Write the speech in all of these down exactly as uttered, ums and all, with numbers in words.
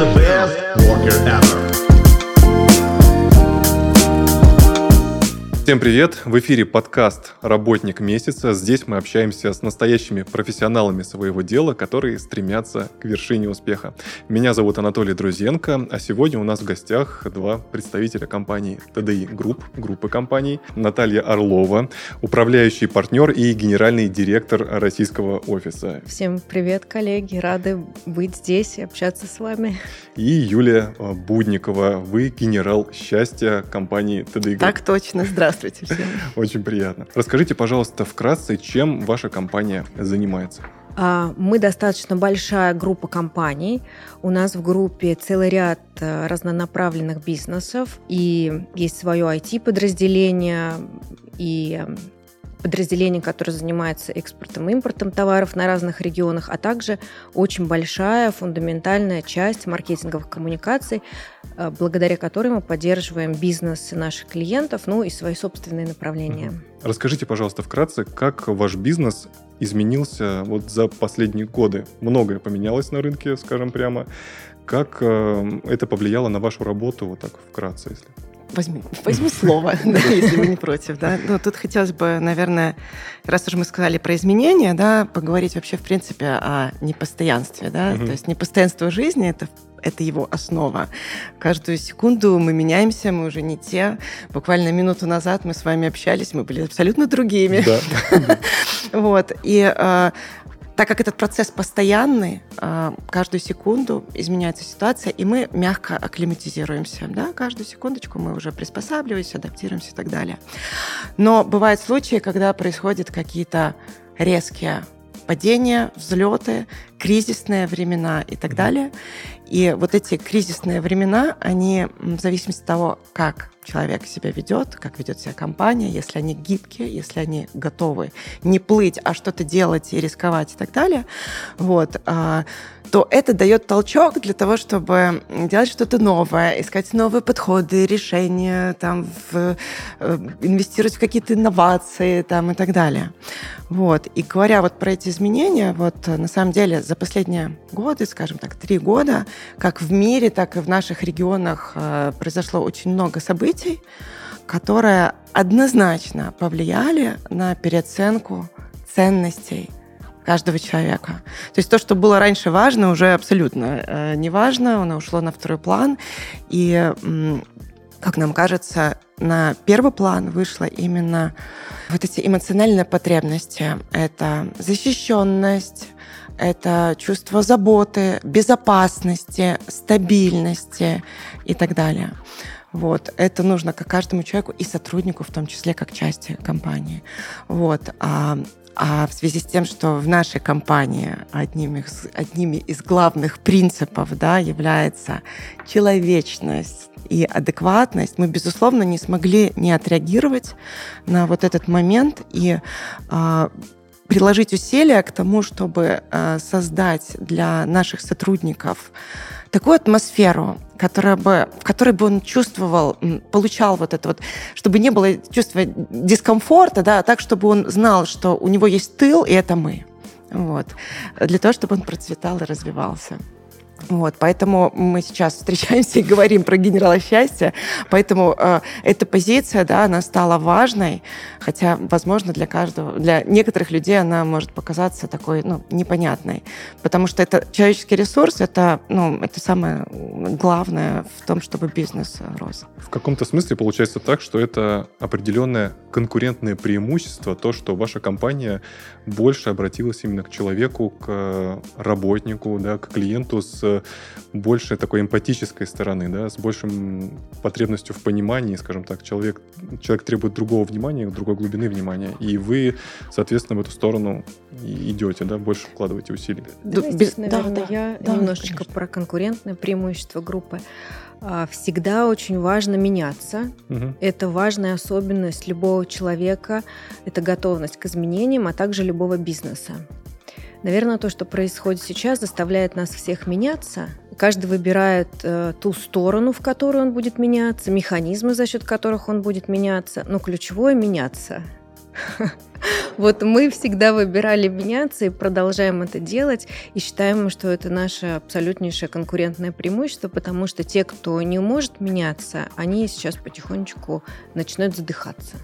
the best worker ever. Всем привет! В эфире подкаст «Работник месяца». Здесь мы общаемся с настоящими профессионалами своего дела, которые стремятся к вершине успеха. Меня зовут Анатолий Друзенко, а сегодня у нас в гостях два представителя компании ти ди ай Group, группы компаний, Наталья Орлова, управляющий партнер и генеральный директор российского офиса. Всем привет, коллеги, рады быть здесь и общаться с вами. И Юлия Будникова, вы генерал счастья компании ти ди ай Group. Так точно, здравствуйте. Здравствуйте всем. Очень приятно. Расскажите, пожалуйста, вкратце, чем ваша компания занимается? Мы достаточно большая группа компаний. У нас в группе целый ряд разнонаправленных бизнесов. И есть свое ай ти-подразделение, и подразделение, которое занимается экспортом и импортом товаров на разных регионах, а также очень большая фундаментальная часть маркетинговых коммуникаций, благодаря которой мы поддерживаем бизнес наших клиентов, ну и свои собственные направления. Расскажите, пожалуйста, вкратце, как ваш бизнес изменился вот за последние годы? Многое поменялось на рынке, скажем прямо. Как это повлияло на вашу работу, вот так вкратце, если... Возьму, возьму слово, да, если вы не против. Да. Но тут хотелось бы, наверное, раз уж мы сказали про изменения, да, поговорить вообще, в принципе, о непостоянстве. Да. Uh-huh. То есть непостоянство жизни – это Это его основа. Каждую секунду мы меняемся, мы уже не те. Буквально минуту назад мы с вами общались, мы были абсолютно другими. Вот. И так как этот процесс постоянный, каждую секунду изменяется ситуация, и мы мягко акклиматизируемся. Да? Каждую секундочку мы уже приспосабливаемся, адаптируемся и так далее. Но бывают случаи, когда происходят какие-то резкие падения, взлеты, кризисные времена и так далее. И вот эти кризисные времена, они в зависимости от того, как человек себя ведет, как ведет себя компания, если они гибкие, если они готовы не плыть, а что-то делать и рисковать и так далее, вот, то это дает толчок для того, чтобы делать что-то новое, искать новые подходы, решения, там, в, инвестировать в какие-то инновации там, и так далее. Вот. И говоря вот про эти изменения, вот, на самом деле за последние годы, скажем так, три года, как в мире, так и в наших регионах произошло очень много событий, которые однозначно повлияли на переоценку ценностей каждого человека. То есть то, что было раньше важно, уже абсолютно не важно, оно ушло на второй план. И, как нам кажется, на первый план вышла именно вот эти эмоциональные потребности. Это защищенность, это чувство заботы, безопасности, стабильности и так далее. Вот. Это нужно как каждому человеку и сотруднику, в том числе, как части компании. Вот. А, а в связи с тем, что в нашей компании одним из, одними из главных принципов, да, является человечность и адекватность, мы, безусловно, не смогли не отреагировать на вот этот момент и а, приложить усилия к тому, чтобы а, создать для наших сотрудников такую атмосферу, которая бы, в которой бы он чувствовал, получал вот это вот, чтобы не было чувства дискомфорта, да, а так, чтобы он знал, что у него есть тыл, и это мы. Вот. Для того, чтобы он процветал и развивался. Вот, поэтому мы сейчас встречаемся и говорим про генерала счастья, поэтому э, эта позиция, да, она стала важной, хотя, возможно, для каждого, для некоторых людей она может показаться такой, ну, непонятной, потому что это человеческий ресурс, это, ну, это самое главное в том, чтобы бизнес рос. В каком-то смысле получается так, что это определенное конкурентное преимущество, то, что ваша компания больше обратилась именно к человеку, к работнику, да, к клиенту с больше такой эмпатической стороны, да, с большим потребностью в понимании, скажем так, человек, человек требует другого внимания, другой глубины внимания, и вы, соответственно, в эту сторону идете, да, больше вкладываете усилий. Давайте, Без... наверное, да, да, я да, немножечко конечно. Про конкурентное преимущество группы. Всегда очень важно меняться. Угу. Это важная особенность любого человека, это готовность к изменениям, а также любого бизнеса. Наверное, то, что происходит сейчас, заставляет нас всех меняться. Каждый выбирает э, ту сторону, в которую он будет меняться, механизмы, за счет которых он будет меняться. Но ключевое – меняться. Вот мы всегда выбирали меняться и продолжаем это делать, и считаем, что это наше абсолютнейшее конкурентное преимущество, потому что те, кто не может меняться, они сейчас потихонечку начинают задыхаться.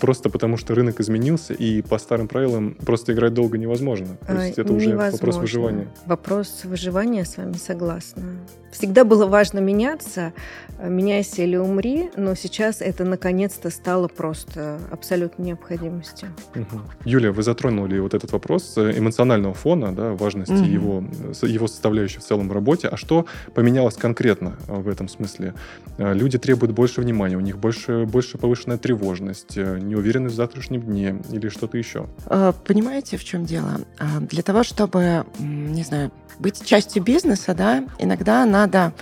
Просто потому, что рынок изменился, и по старым правилам просто играть долго невозможно. То есть это невозможно. Уже вопрос выживания. Вопрос выживания, с вами согласна. Всегда было важно меняться, меняйся или умри, но сейчас это наконец-то стало просто абсолютной необходимостью. Угу. Юлия, вы затронули вот этот вопрос эмоционального фона, да, важности угу. его, его составляющей в целом в работе. А что поменялось конкретно в этом смысле? Люди требуют больше внимания, у них больше, больше повышенная тревожность, неуверенность в завтрашнем дне или что-то еще? Понимаете, в чем дело? Для того, чтобы, не знаю, быть частью бизнеса, да, иногда надо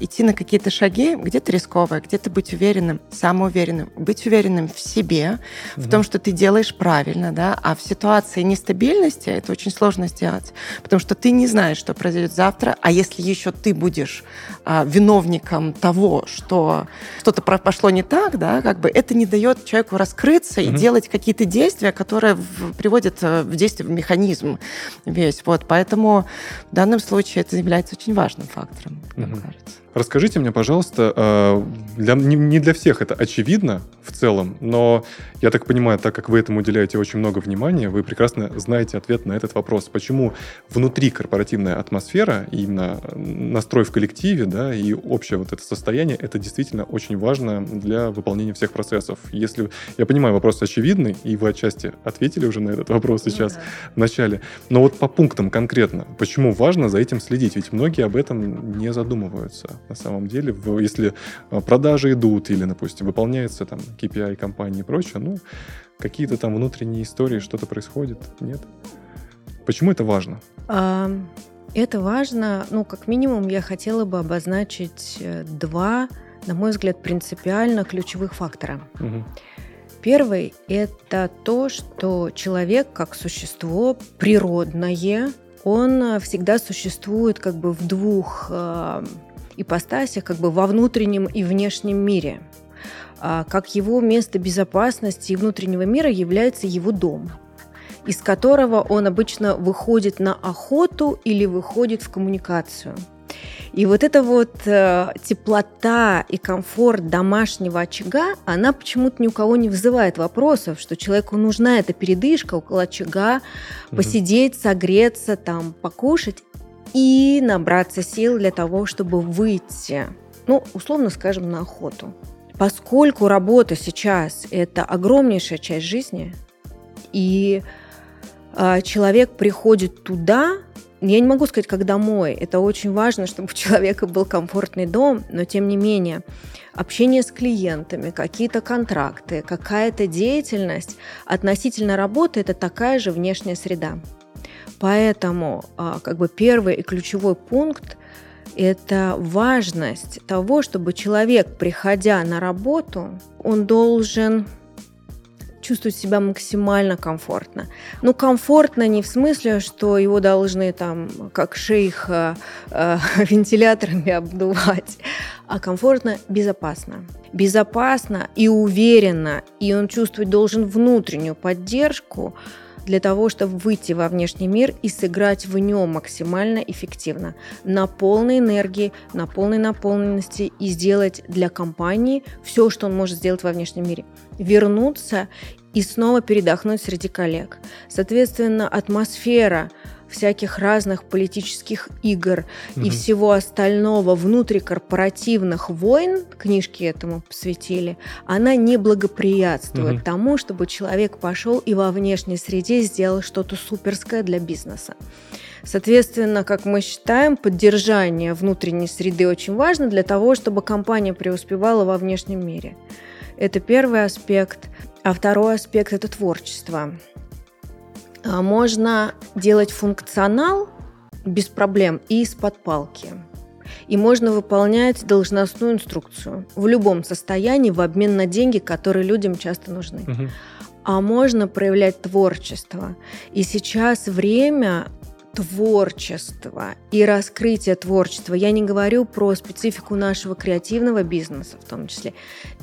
идти на какие-то шаги, где-то рисковые, где-то быть уверенным, самоуверенным, быть уверенным в себе, угу. в том, что ты делаешь правильно, да, а в ситуации нестабильности это очень сложно сделать, потому что ты не знаешь, что произойдет завтра, а если еще ты будешь а, виновником того, что что-то пошло не так, да, как бы это не дает человеку раскрыться угу. и делать какие-то действия, которые в, приводят в действие в механизм весь, вот, поэтому в данном случае это является очень важным фактором, угу. так кажется. Расскажите мне, пожалуйста, для, не для всех это очевидно в целом, но я так понимаю, так как вы этому уделяете очень много внимания, вы прекрасно знаете ответ на этот вопрос. Почему внутри корпоративная атмосфера, именно настрой в коллективе, да, и общее вот это состояние, это действительно очень важно для выполнения всех процессов. Если, я понимаю, вопрос очевидный, и вы отчасти ответили уже на этот вопрос сейчас ну, да. в начале, но вот по пунктам конкретно, почему важно за этим следить? Ведь многие об этом не задумываются. На самом деле, если продажи идут или, допустим, выполняется там кей пи ай компании и прочее, ну, какие-то там внутренние истории, что-то происходит, нет? Почему это важно? Это важно, ну, как минимум, я хотела бы обозначить два, на мой взгляд, принципиально ключевых фактора. Угу. Первый – это то, что человек как существо природное, он всегда существует как бы в двух ипостасях, как бы во внутреннем и внешнем мире. Как его место безопасности и внутреннего мира является его дом, из которого он обычно выходит на охоту или выходит в коммуникацию. И вот эта вот э, теплота и комфорт домашнего очага, она почему-то ни у кого не вызывает вопросов, что человеку нужна эта передышка около очага, mm-hmm. посидеть, согреться, там, покушать и набраться сил для того, чтобы выйти, ну, условно скажем, на охоту. Поскольку работа сейчас – это огромнейшая часть жизни, и э, человек приходит туда, я не могу сказать, как домой, это очень важно, чтобы у человека был комфортный дом, но тем не менее, общение с клиентами, какие-то контракты, какая-то деятельность относительно работы – это такая же внешняя среда. Поэтому э, как бы первый и ключевой пункт это важность того, чтобы человек, приходя на работу, он должен чувствовать себя максимально комфортно. Ну, комфортно не в смысле, что его должны там, как шейха, э, вентиляторами обдувать, а комфортно, безопасно. Безопасно и уверенно, и он чувствовать должен внутреннюю поддержку, для того, чтобы выйти во внешний мир и сыграть в нем максимально эффективно, на полной энергии, на полной наполненности и сделать для компании все, что он может сделать во внешнем мире. Вернуться и снова передохнуть среди коллег. Соответственно, атмосфера всяких разных политических игр mm-hmm. и всего остального внутрикорпоративных войн, книжки этому посвятили, она не благоприятствует mm-hmm. тому, чтобы человек пошел и во внешней среде сделал что-то суперское для бизнеса. Соответственно, как мы считаем, поддержание внутренней среды очень важно для того, чтобы компания преуспевала во внешнем мире. Это первый аспект. А второй аспект – это творчество. Можно делать функционал без проблем и из-под палки. И можно выполнять должностную инструкцию в любом состоянии в обмен на деньги, которые людям часто нужны. Угу. А можно проявлять творчество. И сейчас время творчество и раскрытие творчества. Я не говорю про специфику нашего креативного бизнеса в том числе.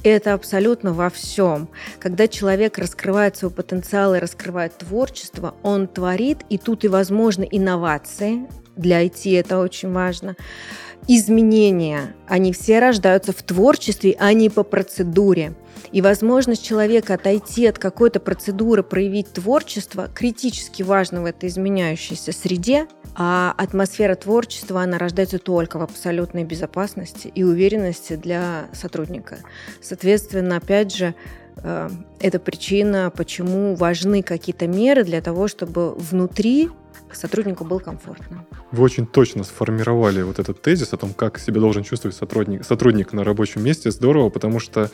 Это абсолютно во всем. Когда человек раскрывает свой потенциал и раскрывает творчество, он творит, и тут и возможны инновации. Для ай ти это очень важно. Изменения, они все рождаются в творчестве, а не по процедуре. И возможность человека отойти от какой-то процедуры, проявить творчество, критически важно в этой изменяющейся среде. А атмосфера творчества, она рождается только в абсолютной безопасности и уверенности для сотрудника. Соответственно, опять же, это причина, почему важны какие-то меры для того, чтобы внутри сотруднику было комфортно. Вы очень точно сформировали вот этот тезис о том, как себя должен чувствовать сотрудник, сотрудник на рабочем месте. Здорово, потому что,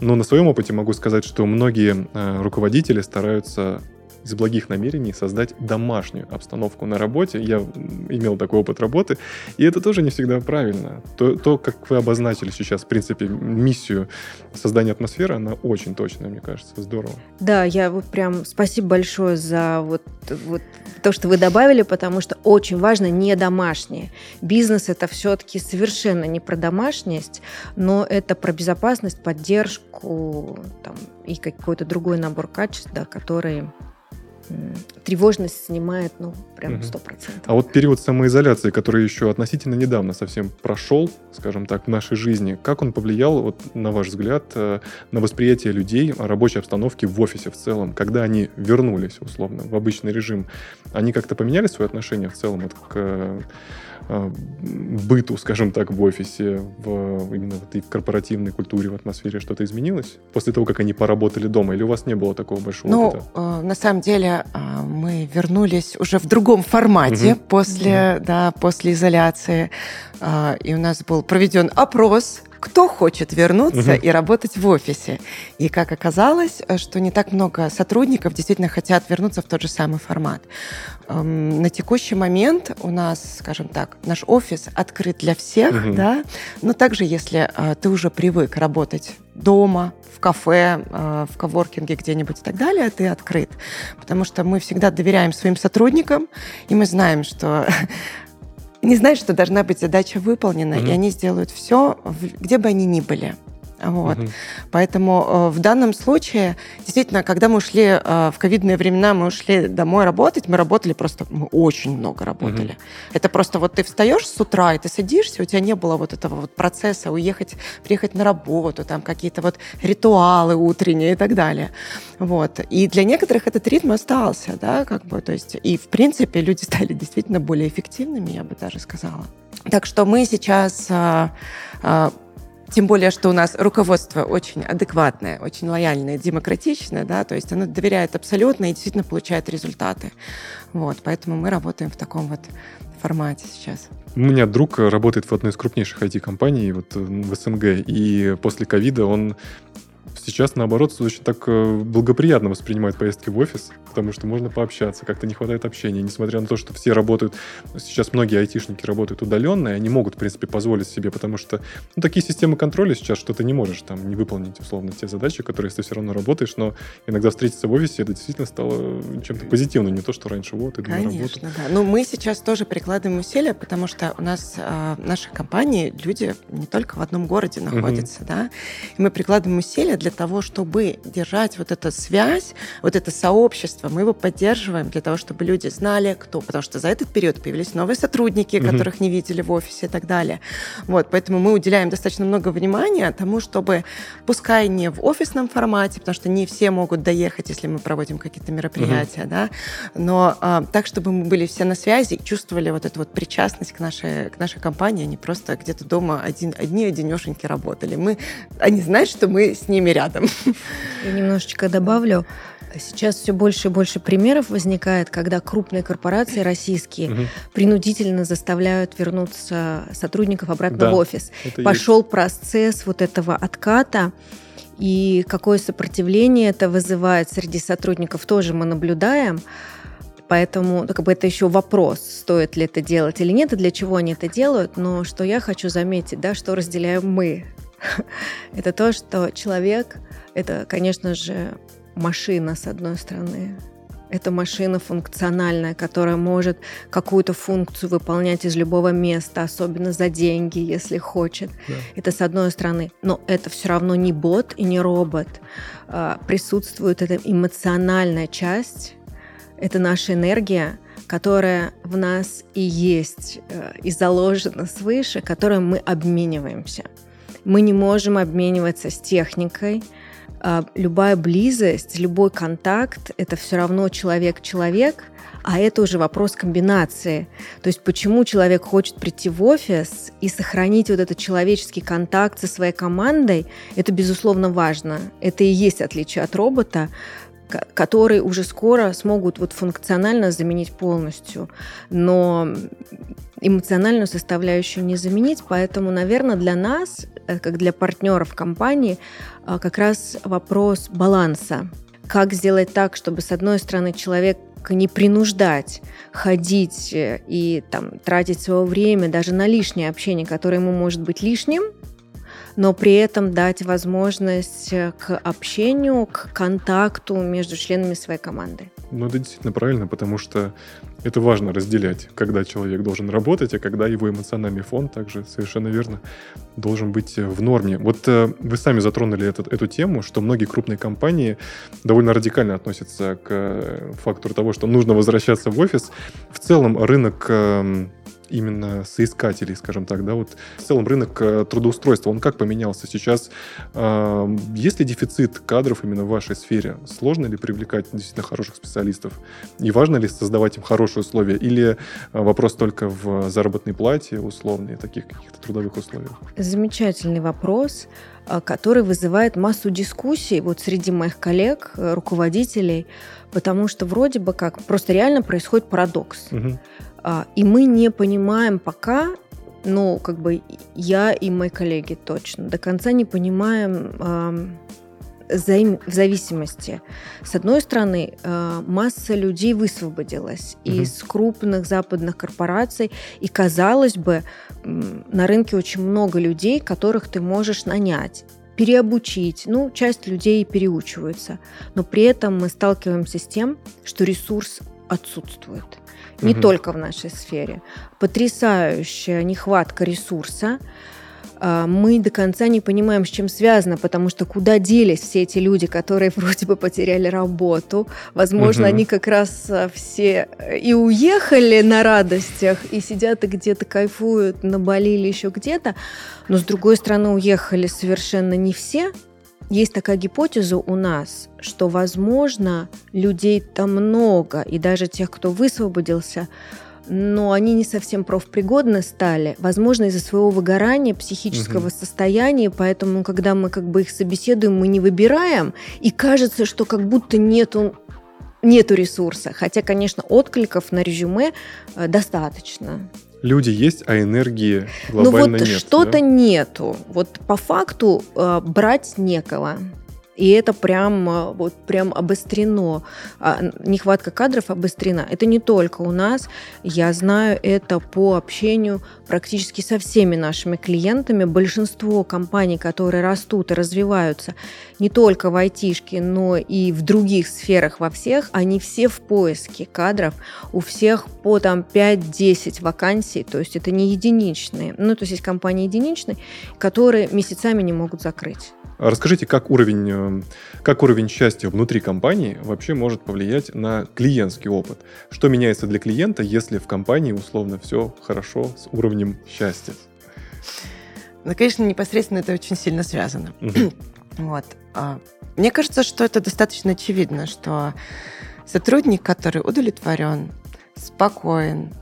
ну, на своем опыте могу сказать, что многие э, руководители стараются из благих намерений создать домашнюю обстановку на работе. Я имел такой опыт работы, и это тоже не всегда правильно. То, то как вы обозначили сейчас, в принципе, миссию создания атмосферы, она очень точная, мне кажется. Здорово. Да, я вот прям спасибо большое за вот, вот то, что вы добавили, потому что очень важно не домашнее. Бизнес — это все-таки совершенно не про домашность, но это про безопасность, поддержку там, и какой-то другой набор качеств, да, которые... тревожность снимает, ну, прям сто процентов. А вот период самоизоляции, который еще относительно недавно совсем прошел, скажем так, в нашей жизни, как он повлиял, вот, на ваш взгляд, на восприятие людей о рабочей обстановке в офисе в целом? Когда они вернулись, условно, в обычный режим, они как-то поменяли свое отношение в целом вот, к быту, скажем так, в офисе, в, именно вот, и в корпоративной культуре, в атмосфере что-то изменилось? После того, как они поработали дома? Или у вас не было такого большого ну, опыта? Ну, на самом деле, мы вернулись уже в другом формате угу. после, угу. да, после изоляции. И у нас был проведен опрос, кто хочет вернуться угу. и работать в офисе. И как оказалось, что не так много сотрудников действительно хотят вернуться в тот же самый формат. На текущий момент у нас, скажем так, наш офис открыт для всех, угу. да? Но также, если ты уже привык работать дома, в кафе, в коворкинге где-нибудь и так далее, ты открыт. Потому что мы всегда доверяем своим сотрудникам, и мы знаем, что... не знают, что должна быть задача выполнена, mm-hmm. и они сделают все, где бы они ни были. Вот. Mm-hmm. Поэтому э, в данном случае, действительно, когда мы ушли э, в ковидные времена, мы ушли домой работать, мы работали просто, мы очень много работали. Mm-hmm. Это просто вот ты встаешь с утра, и ты садишься, у тебя не было вот этого вот процесса уехать, приехать на работу, там какие-то вот ритуалы утренние и так далее. Вот. И для некоторых этот ритм остался, да, как бы, то есть, и в принципе люди стали действительно более эффективными, я бы даже сказала. Так что мы сейчас... Э, э, Тем более, что у нас руководство очень адекватное, очень лояльное, демократичное, да, то есть оно доверяет абсолютно и действительно получает результаты. Вот, поэтому мы работаем в таком вот формате сейчас. У меня друг работает в одной из крупнейших ай ти-компаний вот, в СНГ, и после ковида он сейчас, наоборот, очень так благоприятно воспринимает поездки в офис, потому что можно пообщаться, как-то не хватает общения. Несмотря на то, что все работают, сейчас многие айтишники работают удаленно, и они могут, в принципе, позволить себе, потому что ну, такие системы контроля сейчас, что ты не можешь там не выполнить, условно, те задачи, которые ты все равно работаешь, но иногда встретиться в офисе, это действительно стало чем-то позитивным, не то, что раньше вот, иду на работу. Конечно, да. Но мы сейчас тоже прикладываем усилия, потому что у нас э, в нашей компании люди не только в одном городе находятся, угу. да, и мы прикладываем усилия для для того, чтобы держать вот эту связь, вот это сообщество, мы его поддерживаем для того, чтобы люди знали, кто, потому что за этот период появились новые сотрудники, mm-hmm. которых не видели в офисе и так далее. Вот, поэтому мы уделяем достаточно много внимания тому, чтобы, пускай не в офисном формате, потому что не все могут доехать, если мы проводим какие-то мероприятия, mm-hmm. да, но а, так, чтобы мы были все на связи и чувствовали вот эту вот причастность к нашей, к нашей компании, они просто где-то дома один, одни-одинешеньки работали. Мы, они знают, что мы с ними рядом. Я немножечко добавлю. Сейчас все больше и больше примеров возникает, когда крупные корпорации российские угу. принудительно заставляют вернуться сотрудников обратно да, в офис. Пошел есть. Процесс вот этого отката, и какое сопротивление это вызывает среди сотрудников, тоже мы наблюдаем. Поэтому как бы, это еще вопрос, стоит ли это делать или нет, и для чего они это делают. Но что я хочу заметить, да, что разделяем мы, это то, что человек — это, конечно же, машина, с одной стороны, Это машина функциональная, которая может какую-то функцию выполнять из любого места, особенно за деньги, если хочет. Да. Это с одной стороны. Но это все равно не бот и не робот. Присутствует эта эмоциональная часть, это наша энергия, которая в нас и есть, и заложена свыше, которой мы обмениваемся. Мы не можем обмениваться с техникой. Любая близость, любой контакт — это все равно человек-человек, а это уже вопрос комбинации. То есть почему человек хочет прийти в офис и сохранить вот этот человеческий контакт со своей командой, это, безусловно, важно. Это и есть отличие от робота, которые уже скоро смогут вот функционально заменить полностью, но эмоциональную составляющую не заменить. Поэтому, наверное, для нас, как для партнеров компании, как раз вопрос баланса. Как сделать так, чтобы, с одной стороны, человек не принуждать ходить и там, тратить свое время даже на лишнее общение, которое ему может быть лишним, но при этом дать возможность к общению, к контакту между членами своей команды. Ну, это действительно правильно, потому что это важно разделять, когда человек должен работать, а когда его эмоциональный фон также, совершенно верно, должен быть в норме. Вот вы сами затронули этот, эту тему, что многие крупные компании довольно радикально относятся к фактору того, что нужно возвращаться в офис. В целом рынок... именно соискателей, скажем так, да, вот в целом рынок трудоустройства, он как поменялся сейчас? Есть ли дефицит кадров именно в вашей сфере? Сложно ли привлекать действительно хороших специалистов? И важно ли создавать им хорошие условия? Или вопрос только в заработной плате условной, таких каких-то трудовых условиях? Замечательный вопрос, который вызывает массу дискуссий вот среди моих коллег, руководителей, потому что вроде бы как просто реально происходит парадокс. Угу. И мы не понимаем пока, ну, как бы я и мои коллеги точно, до конца не понимаем э, заим, зависимости. С одной стороны, э, масса людей высвободилась mm-hmm. из крупных западных корпораций, и, казалось бы, на рынке очень много людей, которых ты можешь нанять, переобучить. Ну, часть людей переучиваются. Но при этом мы сталкиваемся с тем, что ресурс отсутствует. Не угу. только в нашей сфере. Потрясающая нехватка ресурса. Мы до конца не понимаем, с чем связано, потому что куда делись все эти люди, которые вроде бы потеряли работу. Возможно, угу. они как раз все и уехали на радостях, и сидят и где-то кайфуют, на Бали или еще где-то. Но, с другой стороны, уехали совершенно не все. Есть такая гипотеза у нас, что, возможно, людей там много, и даже тех, кто высвободился, но они не совсем профпригодны стали, возможно, из-за своего выгорания, психического угу. состояния, поэтому, когда мы как бы их собеседуем, мы не выбираем, и кажется, что как будто нету, нету ресурса, хотя, конечно, откликов на резюме достаточно. Люди есть, а энергии глобально нет. Ну вот нет, что-то да? нету. Вот по факту э, брать некого. И это прям, вот, прям обострено. А, нехватка кадров обострена. Это не только у нас. Я знаю это по общению практически со всеми нашими клиентами. Большинство компаний, которые растут и развиваются, не только в айтишке, но и в других сферах во всех, они все в поиске кадров. У всех по там, пять-десять вакансий. То есть это не единичные. Ну, то есть есть компании единичные, которые месяцами не могут закрыть. Расскажите, как уровень, как уровень счастья внутри компании вообще может повлиять на клиентский опыт? Что меняется для клиента, если в компании условно все хорошо с уровнем счастья? Ну, конечно, непосредственно это очень сильно связано. Uh-huh. Вот. Мне кажется, что это достаточно очевидно, что сотрудник, который удовлетворен, спокоен,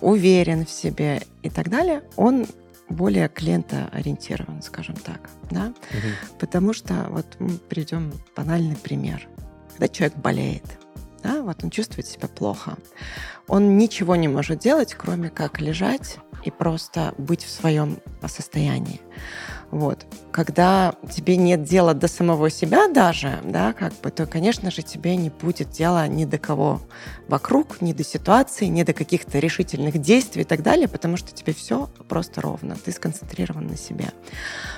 уверен в себе и так далее, он... более клиентоориентирован, скажем так, да, угу. потому что вот мы приведем банальный пример, когда человек болеет, да, вот он чувствует себя плохо, он ничего не может делать, кроме как лежать и просто быть в своем состоянии. Вот. Когда тебе нет дела до самого себя даже, да, как бы, то, конечно же, тебе не будет дела ни до кого вокруг, ни до ситуации, ни до каких-то решительных действий и так далее, потому что тебе все просто ровно, ты сконцентрирован на себе.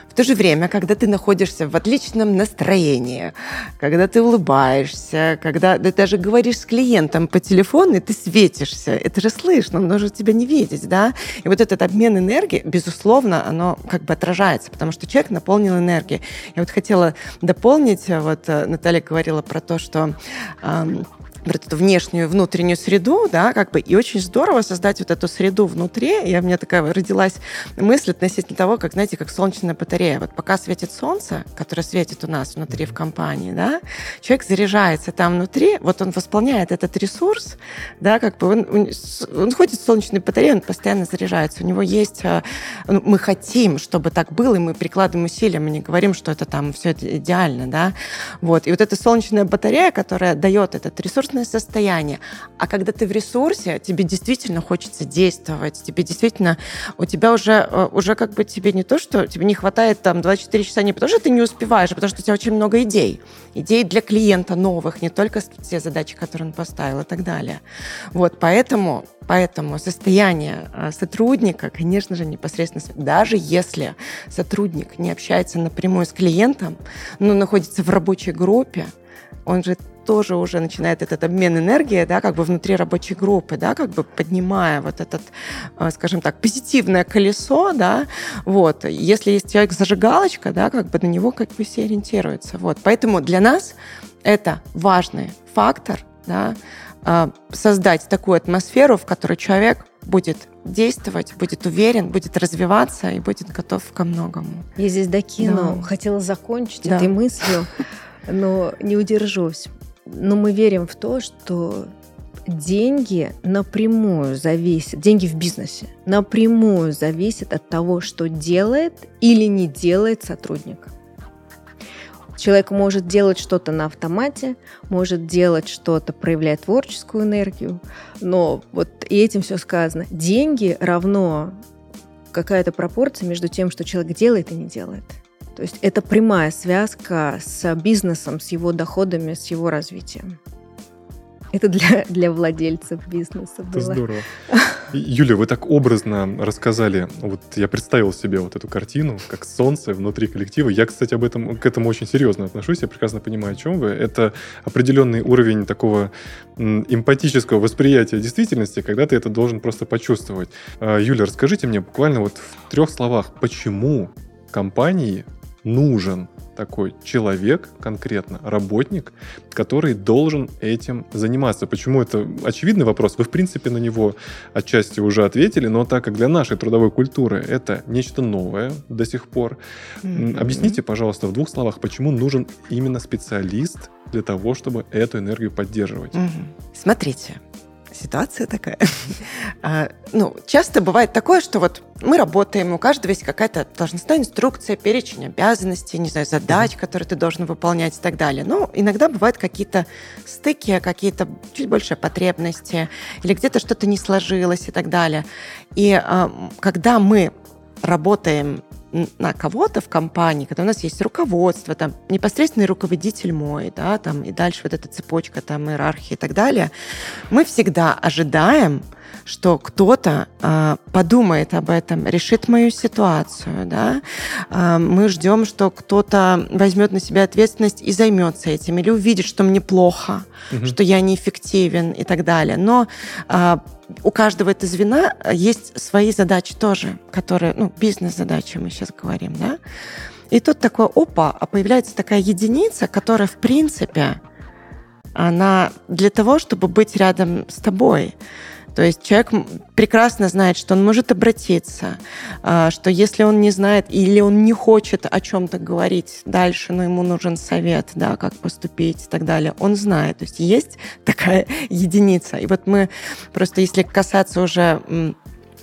В то же время, когда ты находишься в отличном настроении, когда ты улыбаешься, когда ты даже говоришь с клиентом по телефону, и ты светишься, это же слышно, он может тебя не видеть, да? И вот этот обмен энергии, безусловно, оно как бы отражается, потому что человек наполнил энергией. Я вот хотела дополнить, вот Наталья говорила про то, что эм, про эту внешнюю, внутреннюю среду, да, как бы, и очень здорово создать вот эту среду внутри. Я, у меня такая родилась мысль относительно того, как, знаете, как солнечная батарея. Вот пока светит солнце, которое светит у нас внутри в компании, да, человек заряжается там внутри, вот он восполняет этот ресурс, да, как бы он, он ходит в солнечной батарее, он постоянно заряжается. У него есть... Мы хотим, чтобы так было, и мы прикладываем усилия, мы не говорим, что это там все идеально, да. Вот. И вот эта солнечная батарея, которая дает этот ресурс, состояние. А когда ты в ресурсе, тебе действительно хочется действовать, тебе действительно, у тебя уже, уже как бы тебе не то, что тебе не хватает там двадцать четыре часа, не потому что ты не успеваешь, а потому что у тебя очень много идей. Идей для клиента новых, не только те задачи, которые он поставил и так далее. Вот, поэтому, поэтому состояние сотрудника, конечно же, непосредственно, даже если сотрудник не общается напрямую с клиентом, но находится в рабочей группе, он же тоже уже начинает этот обмен энергии, да, как бы внутри рабочей группы, да, как бы поднимая вот этот, скажем так, позитивное колесо, да, вот. Если есть человек-зажигалочка, да, как бы на него как бы все ориентируются, вот. Поэтому для нас это важный фактор, да, создать такую атмосферу, в которой человек будет действовать, будет уверен, будет развиваться и будет готов ко многому. Я здесь докину, да. хотела закончить да. этой мыслью, но не удержусь. Но мы верим в то, что деньги напрямую зависят, деньги в бизнесе напрямую зависят от того, что делает или не делает сотрудник. Человек может делать что-то на автомате, может делать что-то, проявлять творческую энергию, но вот этим все сказано. Деньги равно какая-то пропорция между тем, что человек делает и не делает. То есть это прямая связка с бизнесом, с его доходами, с его развитием. Это для, для владельцев бизнеса было. Здорово. Юля, вы так образно рассказали. Вот я представил себе вот эту картину, как солнце внутри коллектива. Я, кстати, об этом, к этому очень серьезно отношусь. Я прекрасно понимаю, о чем вы. Это определенный уровень такого эмпатического восприятия действительности, когда ты это должен просто почувствовать. Юля, расскажите мне буквально вот в трех словах, почему компании нужен такой человек, конкретно работник, который должен этим заниматься. Почему это очевидный вопрос? Вы, в принципе, на него отчасти уже ответили, но так как для нашей трудовой культуры это нечто новое до сих пор, mm-hmm. объясните, пожалуйста, в двух словах, почему нужен именно специалист для того, чтобы эту энергию поддерживать? Mm-hmm. Смотрите, ситуация такая. а, ну, часто бывает такое, что вот мы работаем, у каждого есть какая-то должностная инструкция, перечень обязанностей, не знаю, задач, которые ты должен выполнять и так далее. Но иногда бывают какие-то стыки, какие-то чуть больше потребности, или где-то что-то не сложилось и так далее. И а, когда мы работаем на кого-то в компании, когда у нас есть руководство, там, непосредственный руководитель мой, да, там, и дальше вот эта цепочка, там, иерархии и так далее, мы всегда ожидаем, что кто-то э, подумает об этом, решит мою ситуацию, да, э, мы ждем, что кто-то возьмет на себя ответственность и займется этим, или увидит, что мне плохо, угу. что я неэффективен и так далее. Но э, у каждого этого звена есть свои задачи тоже, которые, ну, бизнес-задачи мы сейчас говорим, да. И тут такое, опа, а появляется такая единица, которая, в принципе, она для того, чтобы быть рядом с тобой. То есть человек прекрасно знает, что он может обратиться, что если он не знает или он не хочет о чем-то говорить дальше, но ему нужен совет, да, как поступить и так далее, он знает. То есть есть такая единица. И вот мы просто, если касаться уже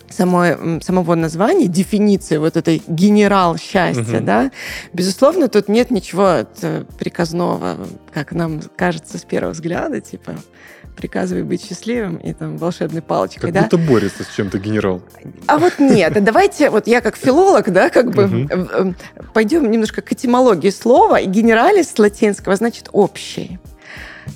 самой, самого названия, дефиниции вот этой генерал счастья, угу. да, безусловно, тут нет ничего приказного, как нам кажется с первого взгляда, типа... приказывай быть счастливым и там волшебной палочкой. Как да? будто борется с чем-то генерал. А вот нет, давайте, вот я как филолог, да, как бы пойдем немножко к этимологии слова. Генералис с латинского значит общий.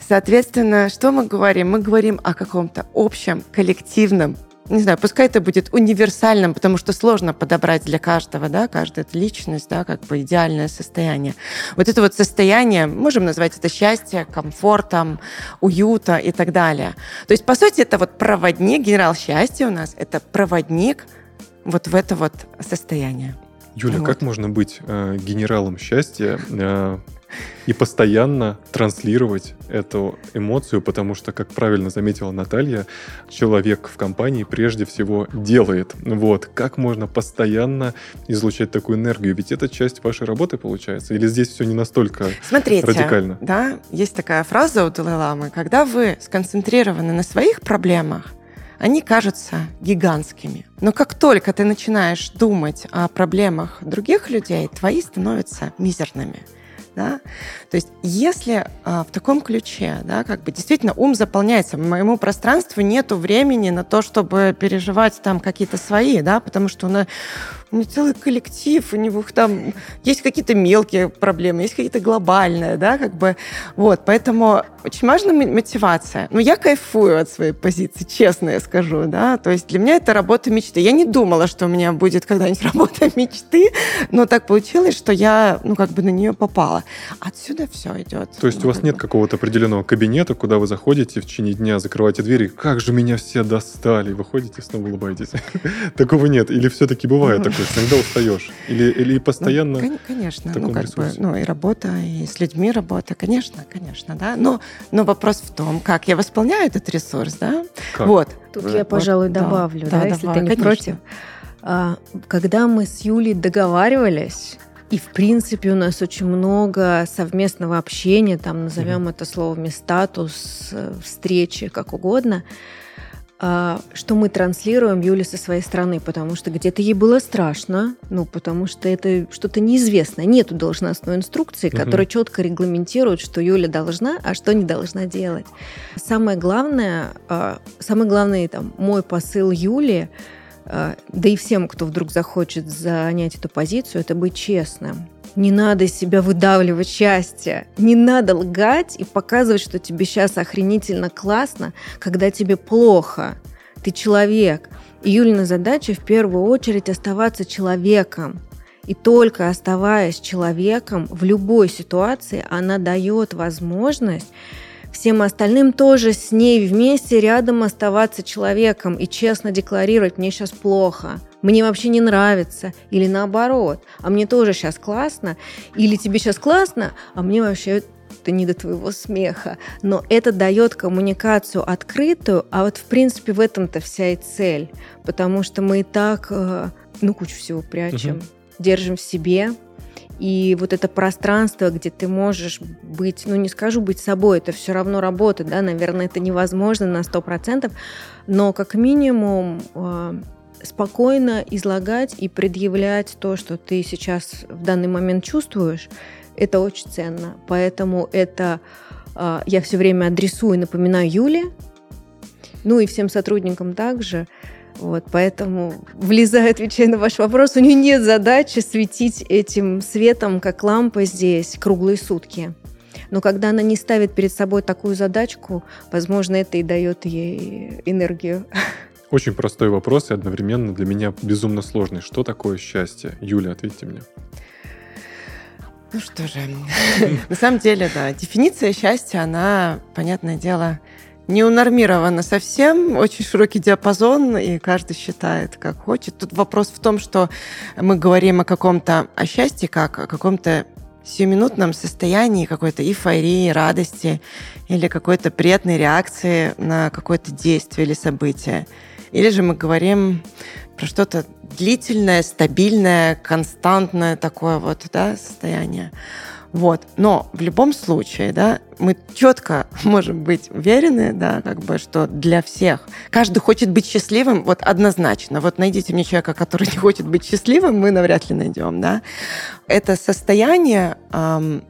Соответственно, что мы говорим? Мы говорим о каком-то общем, коллективном, не знаю, пускай это будет универсальным, потому что сложно подобрать для каждого, да, каждая личность, да, как бы идеальное состояние. Вот это вот состояние, можем назвать это счастье, комфортом, уюта и так далее. То есть, по сути, это вот проводник, генерал счастья у нас, это проводник вот в это вот состояние. Юля, вот. Как можно быть э, генералом счастья э, и постоянно транслировать эту эмоцию, потому что, как правильно заметила Наталья, человек в компании прежде всего делает. Вот. Как можно постоянно излучать такую энергию? Ведь это часть вашей работы, получается? Или здесь все не настолько Смотрите, радикально? Да, есть такая фраза у Далай-ламы: когда вы сконцентрированы на своих проблемах, они кажутся гигантскими. Но как только ты начинаешь думать о проблемах других людей, твои становятся мизерными. Да? То есть если а, в таком ключе, да, как бы действительно ум заполняется, моему пространству нет времени на то, чтобы переживать там какие-то свои, да, потому что у нас, у меня целый коллектив, у него там есть какие-то мелкие проблемы, есть какие-то глобальные, да, как бы, вот, поэтому очень важна мотивация. Ну, я кайфую от своей позиции, честно я скажу, да, то есть для меня это работа мечты. Я не думала, что у меня будет когда-нибудь работа мечты, но так получилось, что я, ну, как бы на нее попала. Отсюда все идет. То есть у вас нет какого-то определенного кабинета, куда вы заходите в течение дня, закрываете двери, как же меня все достали, выходите и снова улыбаетесь. Такого нет. Или все-таки бывает такое, всегда устаешь? Или, или постоянно ну, конечно. в таком ну, как бы, ну, и работа, и с людьми работа, конечно, конечно, да. Но, но вопрос в том, как я восполняю этот ресурс, да? Как? Вот. Тут да. я, пожалуй, добавлю, да, да, да, если добавлю, ты не конечно. против. Когда мы с Юлей договаривались... И, в принципе, у нас очень много совместного общения, там, назовем mm-hmm. это словами статус, встречи, как угодно, что мы транслируем Юле со своей стороны, потому что где-то ей было страшно, ну, потому что это что-то неизвестное. Нету должностной инструкции, mm-hmm. которая четко регламентирует, что Юля должна, а что не должна делать. Самое главное, самый главный там, мой посыл Юле, да и всем, кто вдруг захочет занять эту позицию, это быть честным. Не надо из себя выдавливать счастье. Не надо лгать и показывать, что тебе сейчас охренительно классно, когда тебе плохо. Ты человек. И Юлина задача в первую очередь оставаться человеком. И только оставаясь человеком в любой ситуации, она дает возможность всем остальным тоже с ней вместе рядом оставаться человеком и честно декларировать: мне сейчас плохо, мне вообще не нравится, или наоборот, а мне тоже сейчас классно, или тебе сейчас классно, а мне вообще это не до твоего смеха. Но это дает коммуникацию открытую, а вот в принципе в этом-то вся и цель, потому что мы и так, ну, кучу всего прячем, угу. держим в себе. И вот это пространство, где ты можешь быть, ну не скажу быть собой, это все равно работа, да, наверное, это невозможно на сто процентов, но как минимум э, спокойно излагать и предъявлять то, что ты сейчас в данный момент чувствуешь, это очень ценно. Поэтому это э, я все время адресую и напоминаю Юле, ну и всем сотрудникам также. Вот, поэтому, влезая, отвечая на ваш вопрос, у нее нет задачи светить этим светом, как лампа здесь, круглые сутки. Но когда она не ставит перед собой такую задачку, возможно, это и дает ей энергию. Очень простой вопрос и одновременно для меня безумно сложный. Что такое счастье? Юля, ответьте мне. Ну что же, на самом деле, да, дефиниция счастья, она, понятное дело, не унормировано совсем, очень широкий диапазон, и каждый считает, как хочет. Тут вопрос в том, что мы говорим о каком-то о счастье, как о каком-то сиюминутном состоянии какой-то эйфории, радости или какой-то приятной реакции на какое-то действие или событие. Или же мы говорим про что-то длительное, стабильное, константное такое вот, да, состояние. Вот. Но в любом случае, да, мы четко можем быть уверены, да, как бы, что для всех. Каждый хочет быть счастливым, вот однозначно. Вот найдите мне человека, который не хочет быть счастливым, мы навряд ли найдем, да. Это состояние эм,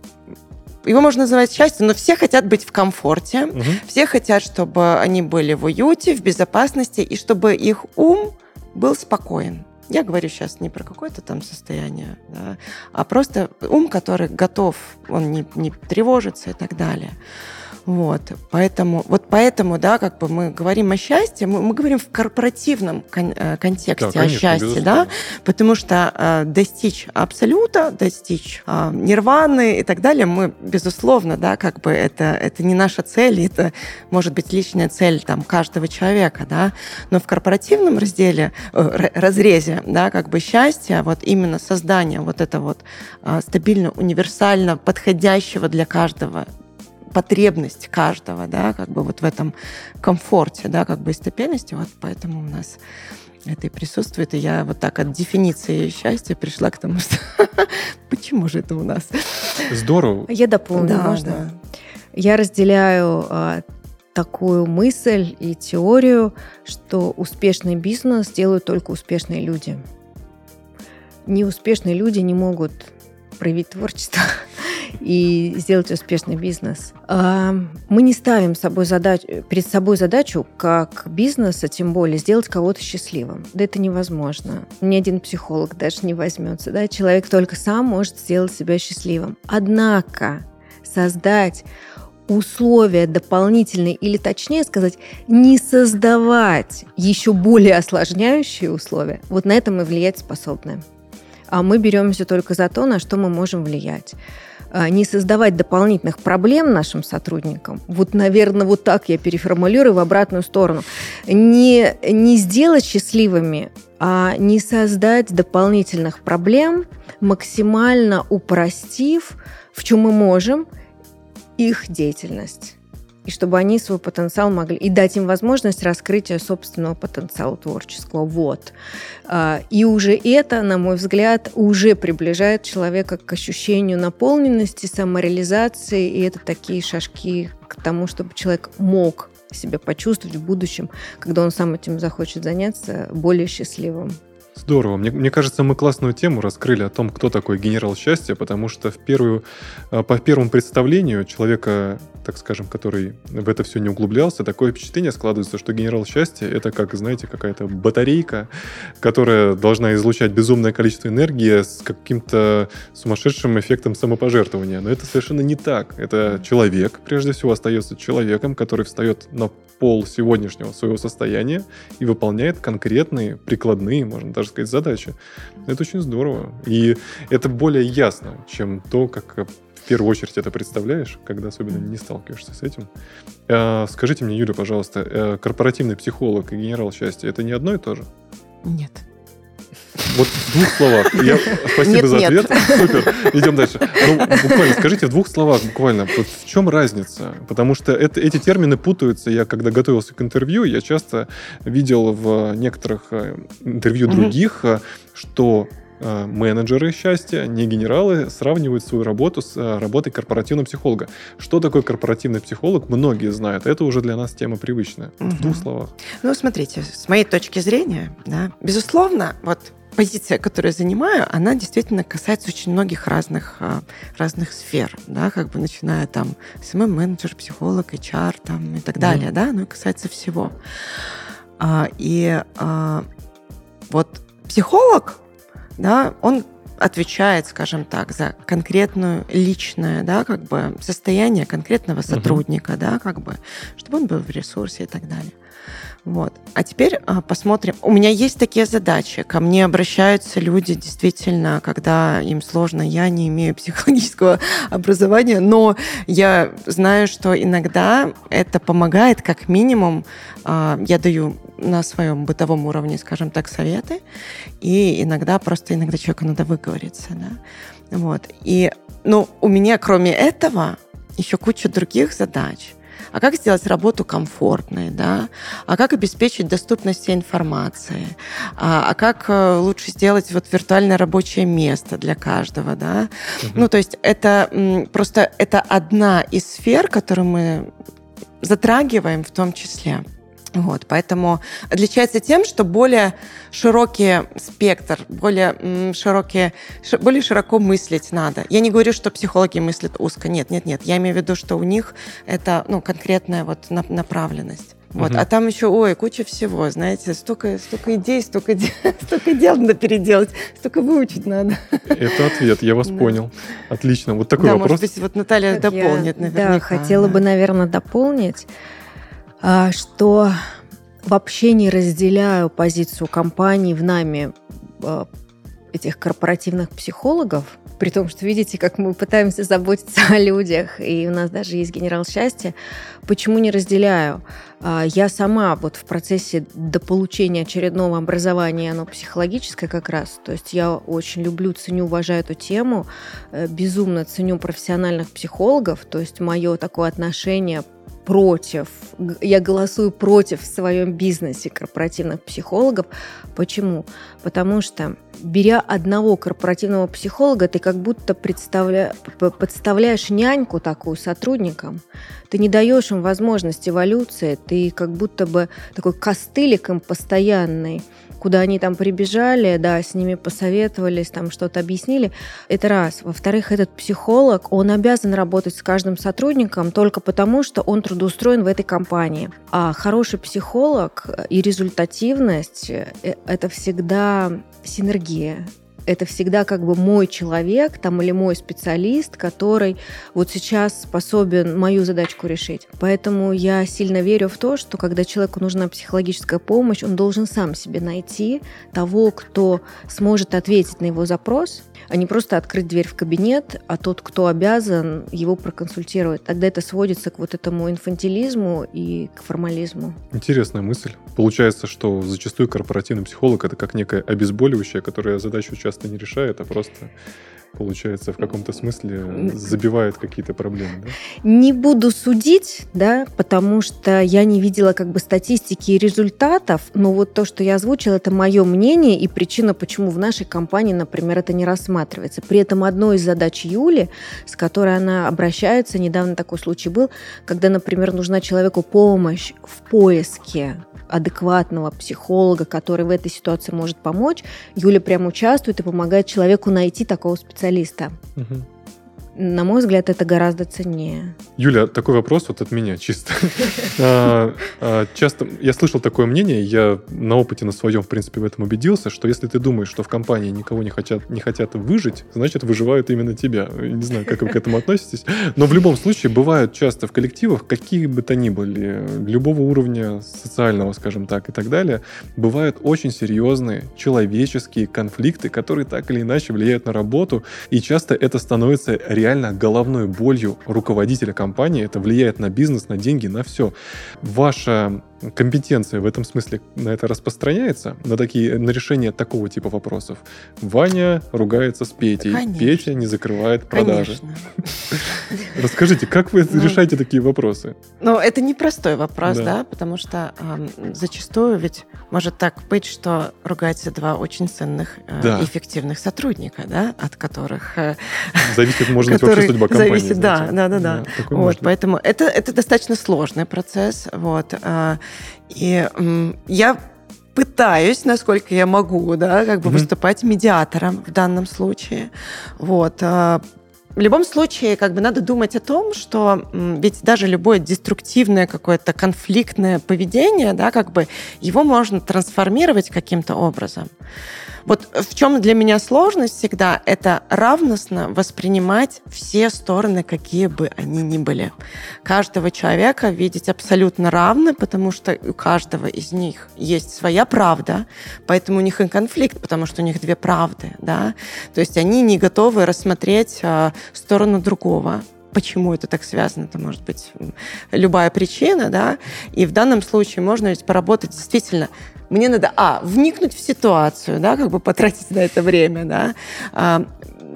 его можно называть счастьем, но все хотят быть в комфорте, угу. все хотят, чтобы они были в уюте, в безопасности, и чтобы их ум был спокоен. Я говорю сейчас не про какое-то там состояние, да, а просто ум, который готов, он не, не тревожится и так далее. Вот, поэтому, вот поэтому, да, как бы мы говорим о счастье, мы, мы говорим в корпоративном кон- контексте да, конечно, о счастье, безусловно. Да, потому что э, достичь абсолюта, достичь э, нирваны и так далее, мы, безусловно, да, как бы это, это не наша цель, это может быть личная цель там каждого человека, да, но в корпоративном разделе, э, разрезе, да, как бы счастье, вот именно создание вот этого вот э, стабильно, универсально подходящего для каждого потребность каждого, да, как бы вот в этом комфорте, да, как бы и стабильности, вот поэтому у нас это и присутствует, и я вот так от дефиниции счастья пришла к тому, что почему же это у нас? Здорово. Я дополню, да, можно? Да. Я разделяю а, такую мысль и теорию, что успешный бизнес делают только успешные люди. Неуспешные люди не могут проявить творчество и сделать успешный бизнес. Мы не ставим собой задач, перед собой задачу, как бизнеса, тем более, сделать кого-то счастливым. Да это невозможно. Ни один психолог даже не возьмется. Да? Человек только сам может сделать себя счастливым. Однако создать условия дополнительные, или точнее сказать, не создавать еще более осложняющие условия, вот на это мы влиять способны. А мы беремся только за то, на что мы можем влиять. Не создавать дополнительных проблем нашим сотрудникам. Вот, наверное, вот так я переформулирую в обратную сторону. Не, не сделать счастливыми, а не создать дополнительных проблем, максимально упростив, в чем мы можем, их деятельность. И чтобы они свой потенциал могли... И дать им возможность раскрытия собственного потенциала творческого. Вот. И уже это, на мой взгляд, уже приближает человека к ощущению наполненности, самореализации. И это такие шажки к тому, чтобы человек мог себя почувствовать в будущем, когда он сам этим захочет заняться, более счастливым. Здорово. Мне, мне кажется, мы классную тему раскрыли о том, кто такой генерал счастья, потому что в первую, по первому представлению человека, так скажем, который в это все не углублялся, такое впечатление складывается, что генерал счастья — это, как, знаете, какая-то батарейка, которая должна излучать безумное количество энергии с каким-то сумасшедшим эффектом самопожертвования. Но это совершенно не так. Это человек, прежде всего, остается человеком, который встает на пол сегодняшнего своего состояния и выполняет конкретные, прикладные, можно даже сказать, задачи. Это очень здорово. И это более ясно, чем то, как в первую очередь это представляешь, когда особенно не сталкиваешься с этим. Скажите мне, Юля, пожалуйста, корпоративный психолог и генерал счастья — это не одно и то же? Нет. Вот в двух словах. Я, спасибо нет, за ответ. Нет. Супер. Идем дальше. Ну, буквально, скажите в двух словах буквально, вот в чем разница? Потому что это, эти термины путаются. Я, когда готовился к интервью, я часто видел в некоторых интервью других, угу. что менеджеры счастья, не генералы, сравнивают свою работу с работой корпоративного психолога. Что такое корпоративный психолог, многие знают. Это уже для нас тема привычная. Угу. В двух словах. Ну, смотрите, с моей точки зрения, да, безусловно, вот позиция, которую я занимаю, она действительно касается очень многих разных, разных сфер, да, как бы начиная там эс эм эм-менеджер, психолог, эйч ар там, и так далее, mm. да, ну и касается всего. И вот психолог, да, он отвечает, скажем так, за конкретное личное, да, как бы состояние конкретного сотрудника, uh-huh. да, как бы, чтобы он был в ресурсе и так далее. Вот. А теперь а, посмотрим. У меня есть такие задачи. Ко мне обращаются люди, действительно, когда им сложно. Я не имею психологического образования, но я знаю, что иногда это помогает, как минимум, а, я даю на своем бытовом уровне, скажем так, советы, и иногда просто иногда человеку надо выговориться. Да? Вот. И, ну, у меня, кроме этого, еще куча других задач. А как сделать работу комфортной, да? А как обеспечить доступность всей информации? А, а как лучше сделать вот виртуальное рабочее место для каждого, да? Угу. Ну, то есть это просто это одна из сфер, которую мы затрагиваем в том числе. Вот, поэтому отличается тем, что более широкий спектр, более, широкие, более широко мыслить надо. Я не говорю, что психологи мыслят узко. Нет, нет, нет. Я имею в виду, что у них это ну, конкретная вот направленность. Вот. Угу. А там еще, ой, куча всего, знаете, столько, столько идей, столько, де... столько дел надо переделать, столько выучить надо. Это ответ, я вас да. понял. Отлично, вот такой да, вопрос. Да, может быть, вот Наталья я... дополнит наверняка. Да, хотела да. бы, наверное, дополнить, что вообще не разделяю позицию компаний в нами этих корпоративных психологов, при том, что видите, как мы пытаемся заботиться о людях, и у нас даже есть генерал счастья. Почему не разделяю? Я сама вот в процессе дополучения очередного образования, оно психологическое как раз, то есть я очень люблю, ценю, уважаю эту тему, безумно ценю профессиональных психологов, то есть мое такое отношение против, я голосую против в своем бизнесе корпоративных психологов. Почему? Потому что, беря одного корпоративного психолога, ты как будто представля... подставляешь няньку такую сотрудникам, ты не даешь им возможность эволюции, ты как будто бы такой костылик им постоянный, куда они там прибежали, да, с ними посоветовались, там что-то объяснили. Это раз. Во-вторых, этот психолог, он обязан работать с каждым сотрудником только потому, что он трудоустроен в этой компании. А хороший психолог и результативность – это всегда синергия. Это всегда как бы мой человек там, или мой специалист, который вот сейчас способен мою задачку решить. Поэтому я сильно верю в то, что когда человеку нужна психологическая помощь, он должен сам себе найти того, кто сможет ответить на его запрос, а не просто открыть дверь в кабинет, а тот, кто обязан, его проконсультировать. Тогда это сводится к вот этому инфантилизму и к формализму. Интересная мысль. Получается, что зачастую корпоративный психолог – это как некое обезболивающее, которое задачу часто не решает, а просто... получается, в каком-то смысле забивает какие-то проблемы. Да? Не буду судить, да, потому что я не видела как бы статистики и результатов, но вот то, что я озвучила, это мое мнение и причина, почему в нашей компании, например, это не рассматривается. При этом одной из задач Юли, с которой она обращается, недавно такой случай был, когда, например, нужна человеку помощь в поиске адекватного психолога, который в этой ситуации может помочь, Юля прям участвует и помогает человеку найти такого специалиста. Угу. На мой взгляд, это гораздо ценнее. Юля, такой вопрос вот от меня чисто. Часто я слышал такое мнение, я на опыте на своем, в принципе, в этом убедился, что если ты думаешь, что в компании никого не хотят, не хотят выжить, значит, выживают именно тебя. Не знаю, как вы к этому относитесь, но в любом случае бывают часто в коллективах, какие бы то ни были, любого уровня социального, скажем так, и так далее, бывают очень серьезные человеческие конфликты, которые так или иначе влияют на работу, и часто это становится реальностью, реально головной болью руководителя компании. Это влияет на бизнес, на деньги, на все. Ваша компетенция в этом смысле на это распространяется? На, такие, на решение такого типа вопросов? Ваня ругается с Петей. Конечно. Петя не закрывает продажи. Расскажите, как вы решаете такие вопросы? Ну, это непростой вопрос, да, потому что зачастую ведь может так быть, что ругаются два очень ценных и эффективных сотрудника, да, от которых... Зависит, может быть, вообще судьба компании. Зависит, да, да, да, да. Вот, поэтому это, это достаточно сложный процесс, вот. И м, я пытаюсь, насколько я могу, да, как бы mm-hmm. выступать медиатором в данном случае, вот. В любом случае, как бы надо думать о том, что ведь даже любое деструктивное какое-то конфликтное поведение, да, как бы его можно трансформировать каким-то образом. Вот в чем для меня сложность всегда, это равностно воспринимать все стороны, какие бы они ни были. Каждого человека видеть абсолютно равны, потому что у каждого из них есть своя правда, поэтому у них и конфликт, потому что у них две правды, да. То есть они не готовы рассмотреть сторону другого. Почему это так связано? Это может быть любая причина, да. И в данном случае можно ведь поработать действительно Мне надо, а, вникнуть в ситуацию, да, как бы потратить на это время, да, а,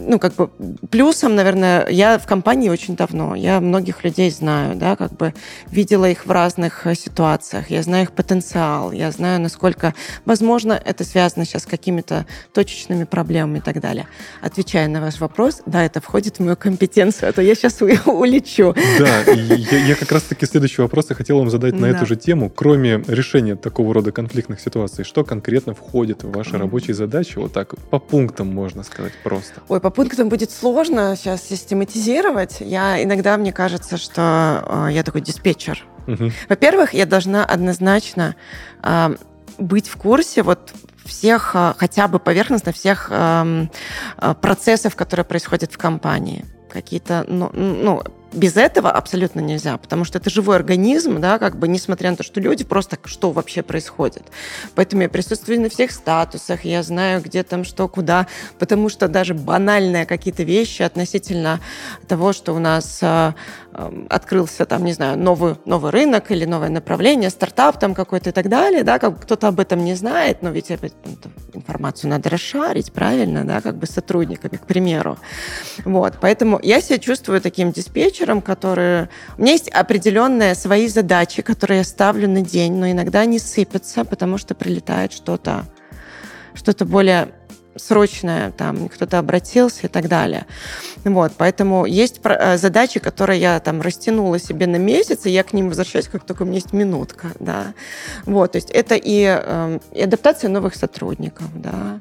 ну, как бы, плюсом, наверное, я в компании очень давно, я многих людей знаю, да, как бы видела их в разных ситуациях, я знаю их потенциал, я знаю, насколько, возможно, это связано сейчас с какими-то точечными проблемами и так далее. Отвечая на ваш вопрос, да, это входит в мою компетенцию, а то я сейчас улечу. Да, я, я как раз-таки следующий вопрос я хотел вам задать на да. эту же тему. Кроме решения такого рода конфликтных ситуаций, что конкретно входит в ваши рабочие задачи? Вот так, по пунктам, можно сказать, просто. Ой, по пунктам будет сложно сейчас систематизировать. Я иногда, мне кажется, что э, я такой диспетчер. Угу. Во-первых, я должна однозначно э, быть в курсе вот всех, э, хотя бы поверхностно, всех э, процессов, которые происходят в компании. Какие-то, ну, ну, без этого абсолютно нельзя, потому что это живой организм, да, как бы, несмотря на то, что люди, просто что вообще происходит. Поэтому я присутствую на всех статусах, я знаю, где там что, куда, потому что даже банальные какие-то вещи относительно того, что у нас э, открылся, там, не знаю, новый, новый рынок или новое направление, стартап там какой-то и так далее, да, как бы кто-то об этом не знает, но ведь эту информацию надо расшарить, правильно, да, как бы с сотрудниками, к примеру. Вот, поэтому я себя чувствую таким диспетчером, которые... У меня есть определенные свои задачи, которые я ставлю на день, но иногда они сыпятся, потому что прилетает что-то, что-то более срочное, там, кто-то обратился и так далее. Вот, поэтому есть задачи, которые я там растянула себе на месяц, и я к ним возвращаюсь, как только у меня есть минутка, да. Вот, то есть это и, э, и адаптация новых сотрудников, да.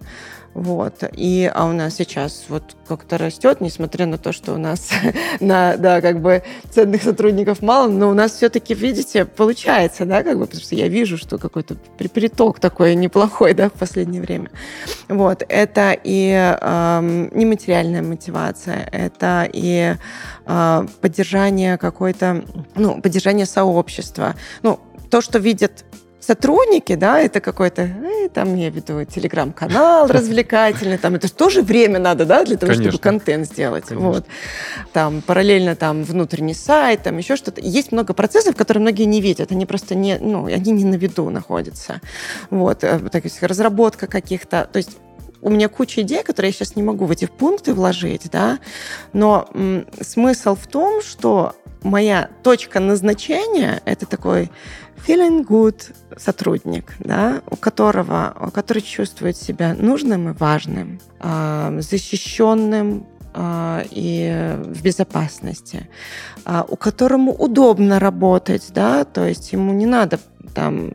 Вот. И, а у нас сейчас вот как-то растет, несмотря на то, что у нас на, да, как бы ценных сотрудников мало, но у нас все-таки, видите, получается, да, как бы, потому что я вижу, что какой-то приток такой неплохой, да, в последнее время. Вот. Это и э, нематериальная мотивация, это и э, поддержание какой-то, ну, поддержание сообщества. Ну, то, что видят сотрудники, да, это какой-то, э, там, я веду телеграм-канал развлекательный, там, это же тоже время надо, да, для того, конечно, чтобы контент сделать. Вот. Там, параллельно, там, внутренний сайт, там, еще что-то. Есть много процессов, которые многие не видят, они просто не, ну, они не на виду находятся. Вот, так, разработка каких-то, то есть у меня куча идей, которые я сейчас не могу в эти пункты вложить, да, но м- смысл в том, что моя точка назначения — это такой feeling good сотрудник, да, у которого, который чувствует себя нужным и важным, защищенным и в безопасности, у которому удобно работать, да, то есть ему не надо там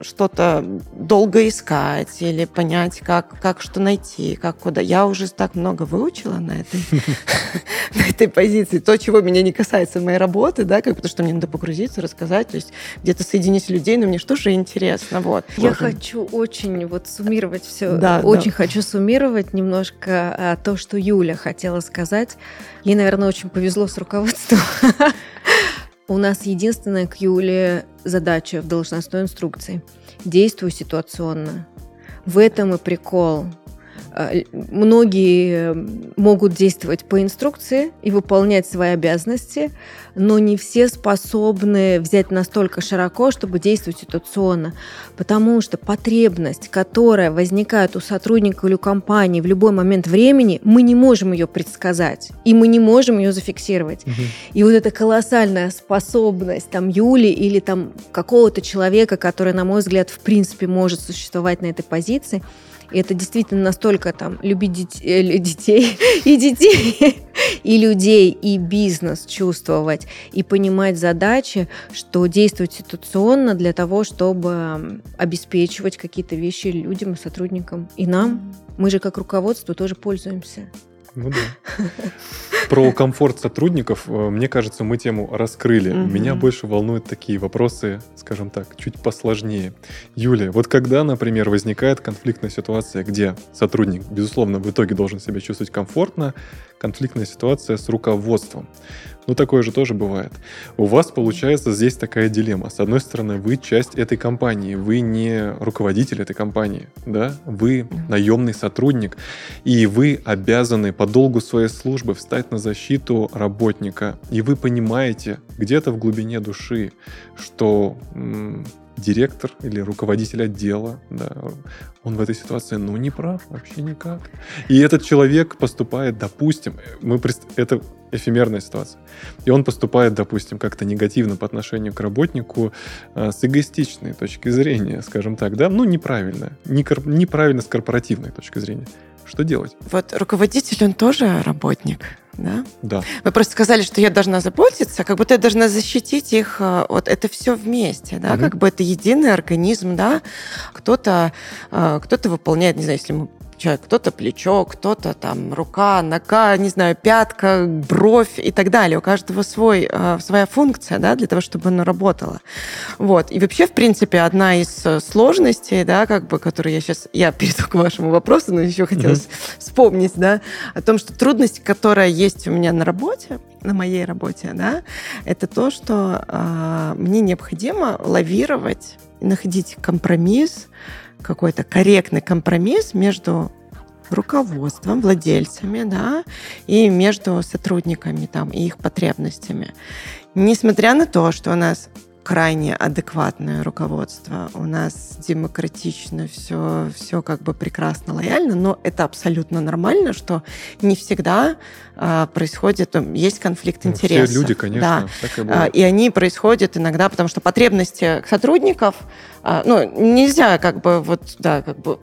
что-то долго искать или понять, как, как что найти, как куда. Я уже так много выучила на этой, на этой позиции. То, чего меня не касается моей работы, да, как, потому что мне надо погрузиться, рассказать, то есть где-то соединить людей, но мне что же интересно. Вот. Я вот. хочу очень вот суммировать все. Да, очень да. хочу суммировать немножко то, что Юля хотела сказать. Ей, наверное, очень повезло с руководством. У нас единственная к Юле задача в должностной инструкции – действуй ситуационно. В этом и прикол. Многие могут действовать по инструкции и выполнять свои обязанности, но не все способны взять настолько широко, чтобы действовать ситуационно. Потому что потребность, которая возникает у сотрудника или у компании в любой момент времени, мы не можем ее предсказать, и мы не можем ее зафиксировать. Угу. И вот эта колоссальная способность там, Юли или там, какого-то человека, который, на мой взгляд, в принципе может существовать на этой позиции, и это действительно настолько там любить детей, детей и детей, и людей, и бизнес чувствовать, и понимать задачи, что действовать ситуационно для того, чтобы обеспечивать какие-то вещи людям, сотрудникам. И нам, мы же как руководство тоже пользуемся. Ну да. Про комфорт сотрудников, мне кажется, мы тему раскрыли. Mm-hmm. Меня больше волнуют такие вопросы, скажем так, чуть посложнее. Юлия, вот когда, например, возникает конфликтная ситуация, где сотрудник, безусловно, в итоге должен себя чувствовать комфортно, конфликтная ситуация с руководством. Ну, такое же тоже бывает. У вас, получается, здесь такая дилемма. С одной стороны, вы часть этой компании, вы не руководитель этой компании, да? Вы наемный сотрудник, и вы обязаны по долгу своей службы встать на защиту работника. И вы понимаете где-то в глубине души, что м- директор или руководитель отдела, да, он в этой ситуации, ну, не прав вообще никак. И этот человек поступает, допустим, мы, это эфемерная ситуация, и он поступает, допустим, как-то негативно по отношению к работнику с эгоистичной точки зрения, скажем так, да, ну, неправильно, неправильно с корпоративной точки зрения. Что делать? Вот руководитель, он тоже работник, да? Да. Вы просто сказали, что я должна заботиться, как будто я должна защитить их. Вот это все вместе, да? Угу. Как бы это единый организм, да? Кто-то, кто-то выполняет, не знаю, если мы человек, кто-то плечо, кто-то там рука, нога, не знаю, пятка, бровь и так далее. У каждого свой, своя функция, да, для того, чтобы она работала. Вот. И вообще, в принципе, одна из сложностей, да, как бы, которую я сейчас... Я перейду к вашему вопросу, но еще хотелось mm-hmm. вспомнить, да, о том, что трудность, которая есть у меня на работе, на моей работе, да, это то, что э, мне необходимо лавировать, находить компромисс, какой-то корректный компромисс между руководством, владельцами, да, и между сотрудниками там, и их потребностями. Несмотря на то, что у нас крайне адекватное руководство, у нас демократично, все, все как бы прекрасно, лояльно, но это абсолютно нормально, что не всегда а, происходит, есть конфликт интересов. Все люди, конечно, да. Так и будет. И они происходят иногда, потому что потребности сотрудников, а, ну, нельзя как бы вот, да, как бы,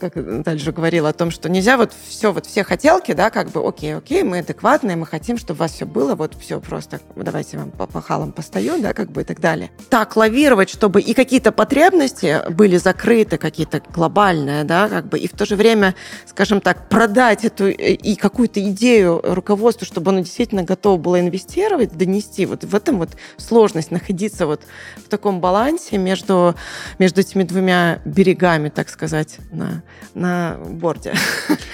как Наталья же говорила о том, что нельзя вот все, вот все хотелки, да, как бы, окей, окей, мы адекватные, мы хотим, чтобы у вас все было, вот все просто, давайте вам по пахалам постою, да, как бы и так далее. Так лавировать, чтобы и какие-то потребности были закрыты, какие-то глобальные, да, как бы, и в то же время, скажем так, продать эту и какую-то идею руководству, чтобы оно действительно готово было инвестировать, донести, вот в этом вот сложность находиться вот в таком балансе между, между этими двумя берегами, так сказать, на на борде.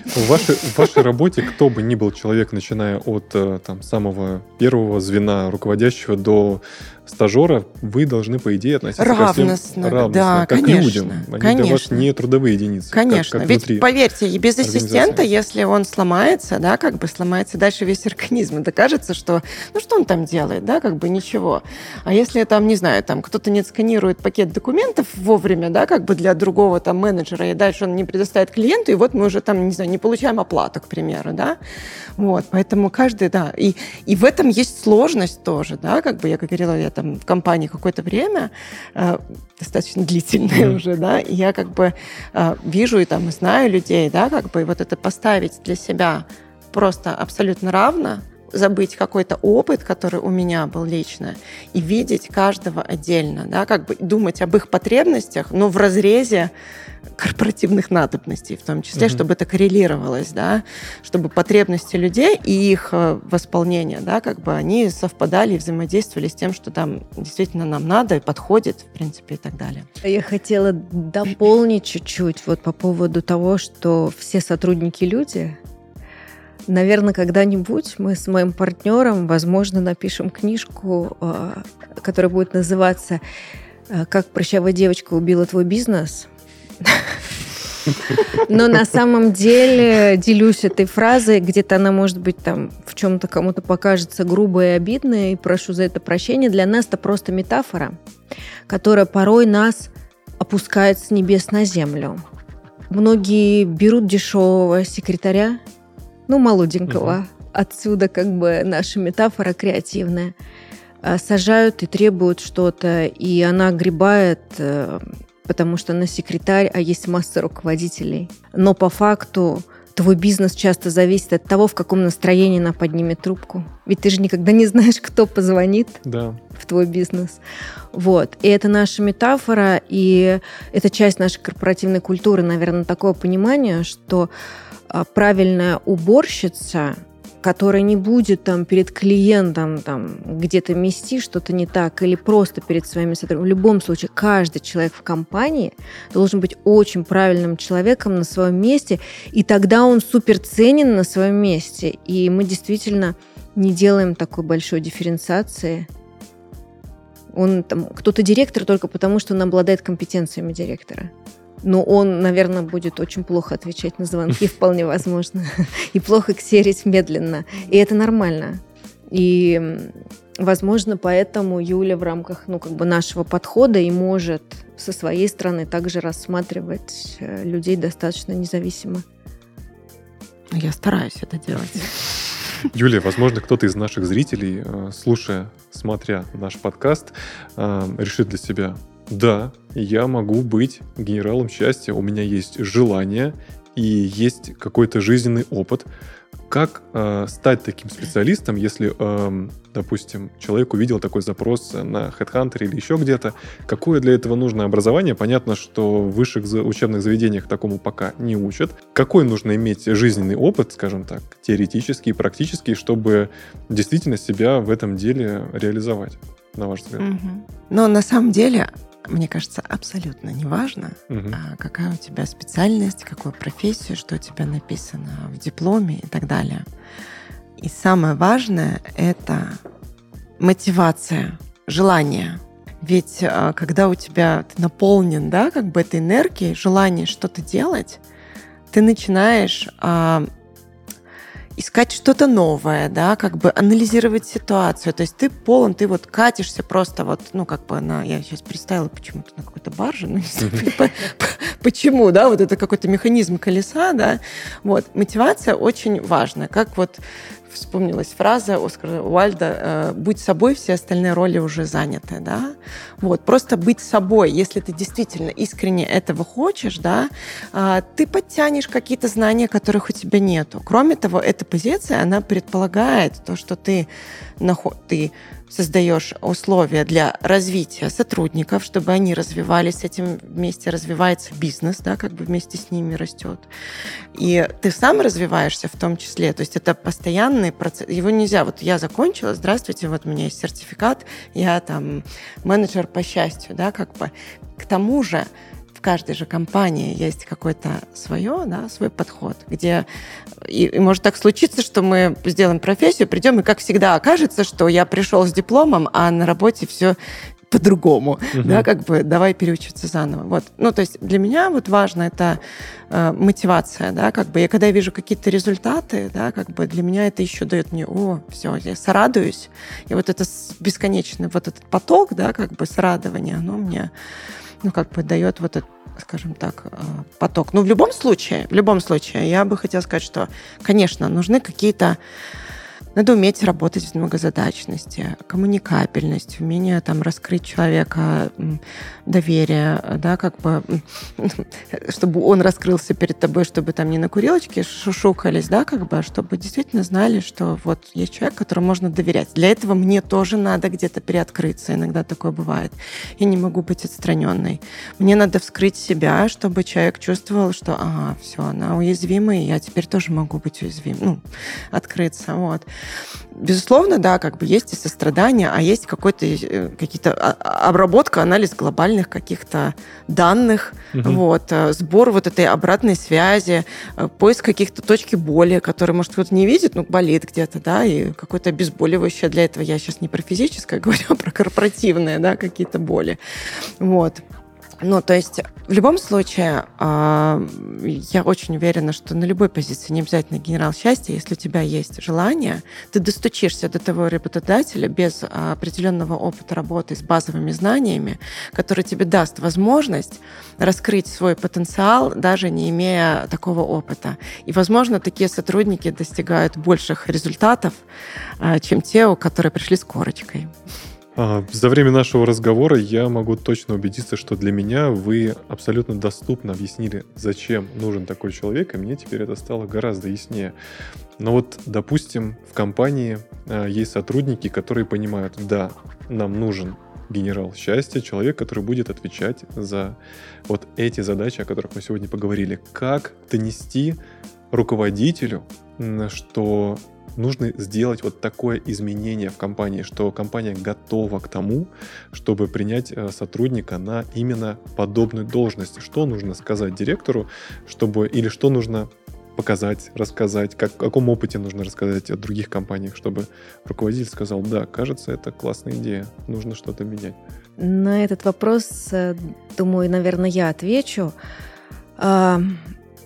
В вашей, в вашей работе кто бы ни был человек, начиная от там, самого первого звена руководящего до стажера, вы должны, по идее, относиться равностно, ко всем равностно, да, как конечно, людям. Они конечно. Для вас не трудовые единицы. Конечно. Как, как ведь, поверьте, без ассистента, если он сломается, да, как бы сломается дальше весь организм. Это кажется, что, ну, что он там делает, да, как бы ничего. А если там, не знаю, там кто-то не отсканирует пакет документов вовремя, да, как бы для другого там менеджера, и дальше он не предоставит клиенту, и вот мы уже там, не знаю, не получаем оплату, к примеру, да. Вот, поэтому каждый, да. И, и в этом есть сложность тоже, да, как бы я говорила, я там в компании какое-то время, э, достаточно длительное mm-hmm. уже, да, и я как бы э, вижу и там и знаю людей, да, как бы вот это поставить для себя просто абсолютно равно, забыть какой-то опыт, который у меня был лично, и видеть каждого отдельно, да, как бы думать об их потребностях, но в разрезе корпоративных надобностей, в том числе, mm-hmm. чтобы это коррелировалось, да, чтобы потребности людей и их восполнение, да, как бы они совпадали и взаимодействовали с тем, что там действительно нам надо и подходит, в принципе, и так далее. Я хотела дополнить чуть-чуть вот по поводу того, что все сотрудники люди. Наверное, когда-нибудь мы с моим партнером, возможно, напишем книжку, которая будет называться «Как прыщавая девочка убила твой бизнес». Но на самом деле делюсь этой фразой, где-то она, может быть, там в чем-то кому-то покажется грубой и обидной, и прошу за это прощения. Для нас это просто метафора, которая порой нас опускает с небес на землю. Многие берут дешевого секретаря, ну, молоденького. Угу. Отсюда как бы наша метафора креативная. Сажают и требуют что-то, и она огребает, потому что она секретарь, а есть масса руководителей. Но по факту твой бизнес часто зависит от того, в каком настроении она поднимет трубку. Ведь ты же никогда не знаешь, кто позвонит да. в твой бизнес. Вот. И это наша метафора, и это часть нашей корпоративной культуры, наверное, такое понимание, что правильная уборщица, которая не будет там, перед клиентом там, где-то мести что-то не так или просто перед своими сотрудниками. В любом случае, каждый человек в компании должен быть очень правильным человеком на своем месте, и тогда он суперценен на своем месте. И мы действительно не делаем такой большой дифференциации. Он, там, кто-то директор только потому, что он обладает компетенциями директора. Но он, наверное, будет очень плохо отвечать на звонки, вполне возможно. И плохо ксерить медленно. И это нормально. И, возможно, поэтому Юля в рамках, ну, как бы нашего подхода и может со своей стороны также рассматривать людей достаточно независимо. Я стараюсь это делать. Юлия, возможно, кто-то из наших зрителей, слушая, смотря наш подкаст, решит для себя: да, я могу быть генералом счастья, у меня есть желание и есть какой-то жизненный опыт. Как э, стать таким специалистом, если, э, допустим, человек увидел такой запрос на HeadHunter или еще где-то? Какое для этого нужно образование? Понятно, что в высших учебных заведениях такому пока не учат. Какой нужно иметь жизненный опыт, скажем так, теоретический и практический, чтобы действительно себя в этом деле реализовать, на ваш взгляд? Угу. Но на самом деле, мне кажется, абсолютно неважно, угу. какая у тебя специальность, какую профессию, что у тебя написано в дипломе и так далее. И самое важное — это мотивация, желание. Ведь когда у тебя ты наполнен, да, как бы этой энергией, желанием что-то делать, ты начинаешь а, искать что-то новое, да, как бы анализировать ситуацию. То есть ты полон, ты вот катишься просто вот, ну, как бы на... Я сейчас представила почему-то на какой-то барже, ну, не знаю, почему, да, вот это какой-то механизм колеса, да. Вот, мотивация очень важна. Как вот вспомнилась фраза Оскара Уайльда: «Будь собой, все остальные роли уже заняты», да. Вот, просто быть собой. Если ты действительно искренне этого хочешь, да, ты подтянешь какие-то знания, которых у тебя нету. Кроме того, эта позиция, она предполагает то, что ты, наход... ты создаешь условия для развития сотрудников, чтобы они развивались, этим вместе развивается бизнес, да, как бы вместе с ними растет. И ты сам развиваешься в том числе, то есть это постоянный процесс, его нельзя, вот я закончила, здравствуйте, вот у меня есть сертификат, я там менеджер по счастью, да, как бы. К тому же в каждой же компании есть какое-то свое, да, свой подход, где и, и может так случиться, что мы сделаем профессию, придем, и как всегда окажется, что я пришел с дипломом, а на работе все по-другому, угу. да, как бы давай переучиться заново. Вот. Ну, то есть для меня вот важно это э, мотивация, да, как бы, я когда я вижу какие-то результаты, да, как бы для меня это еще дает мне, о, все, я сорадуюсь, и вот это бесконечный вот этот поток, да, как бы сорадование, оно мне ну, как бы дает вот этот, скажем так, поток. Ну, в любом случае, в любом случае, я бы хотела сказать, что, конечно, нужны какие-то... Надо уметь работать в многозадачности, коммуникабельность, умение там раскрыть человека, доверие, да, как бы, чтобы он раскрылся перед тобой, чтобы там не на курилочке шушукались, да, как бы, чтобы действительно знали, что вот есть человек, которому можно доверять. Для этого мне тоже надо где-то переоткрыться, иногда такое бывает. Я не могу быть отстраненной. Мне надо вскрыть себя, чтобы человек чувствовал, что, ага, все, она уязвима, и я теперь тоже могу быть уязвимой, ну, открыться, вот. Безусловно, да, как бы есть и сострадание, а есть какой-то, какие-то обработка, анализ глобальных каких-то данных, угу. вот, сбор вот этой обратной связи, поиск каких-то точки боли, которые, может, кто-то не видит, но болит где-то, да, и какое-то обезболивающее для этого. Я сейчас не про физическое говорю, а про корпоративные, да, какие-то боли. Вот. Ну, то есть, в любом случае, я очень уверена, что на любой позиции не обязательно генерал счастья, если у тебя есть желание, ты достучишься до того работодателя без определенного опыта работы с базовыми знаниями, который тебе даст возможность раскрыть свой потенциал, даже не имея такого опыта. И, возможно, такие сотрудники достигают больших результатов, чем те, которые пришли с корочкой. За время нашего разговора я могу точно убедиться, что для меня вы абсолютно доступно объяснили, зачем нужен такой человек, и мне теперь это стало гораздо яснее. Но вот, допустим, в компании есть сотрудники, которые понимают, да, нам нужен генерал счастья, человек, который будет отвечать за вот эти задачи, о которых мы сегодня поговорили. Как донести руководителю, что... нужно сделать вот такое изменение в компании, что компания готова к тому, чтобы принять сотрудника на именно подобную должность. Что нужно сказать директору, чтобы, или что нужно показать, рассказать, как, о каком опыте нужно рассказать о других компаниях, чтобы руководитель сказал: да, кажется, это классная идея, нужно что-то менять. На этот вопрос, думаю, наверное, я отвечу.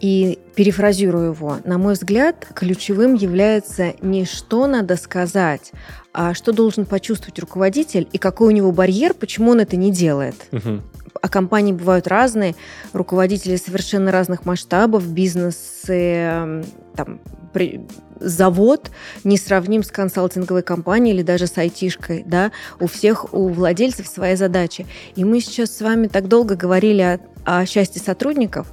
И перефразирую его. На мой взгляд, ключевым является не что надо сказать, а что должен почувствовать руководитель и какой у него барьер, почему он это не делает. Угу. А компании бывают разные, руководители совершенно разных масштабов, бизнесы, там, при... завод не сравним с консалтинговой компанией или даже с айтишкой, да, у всех, у владельцев свои задачи. И мы сейчас с вами так долго говорили о, о счастье сотрудников,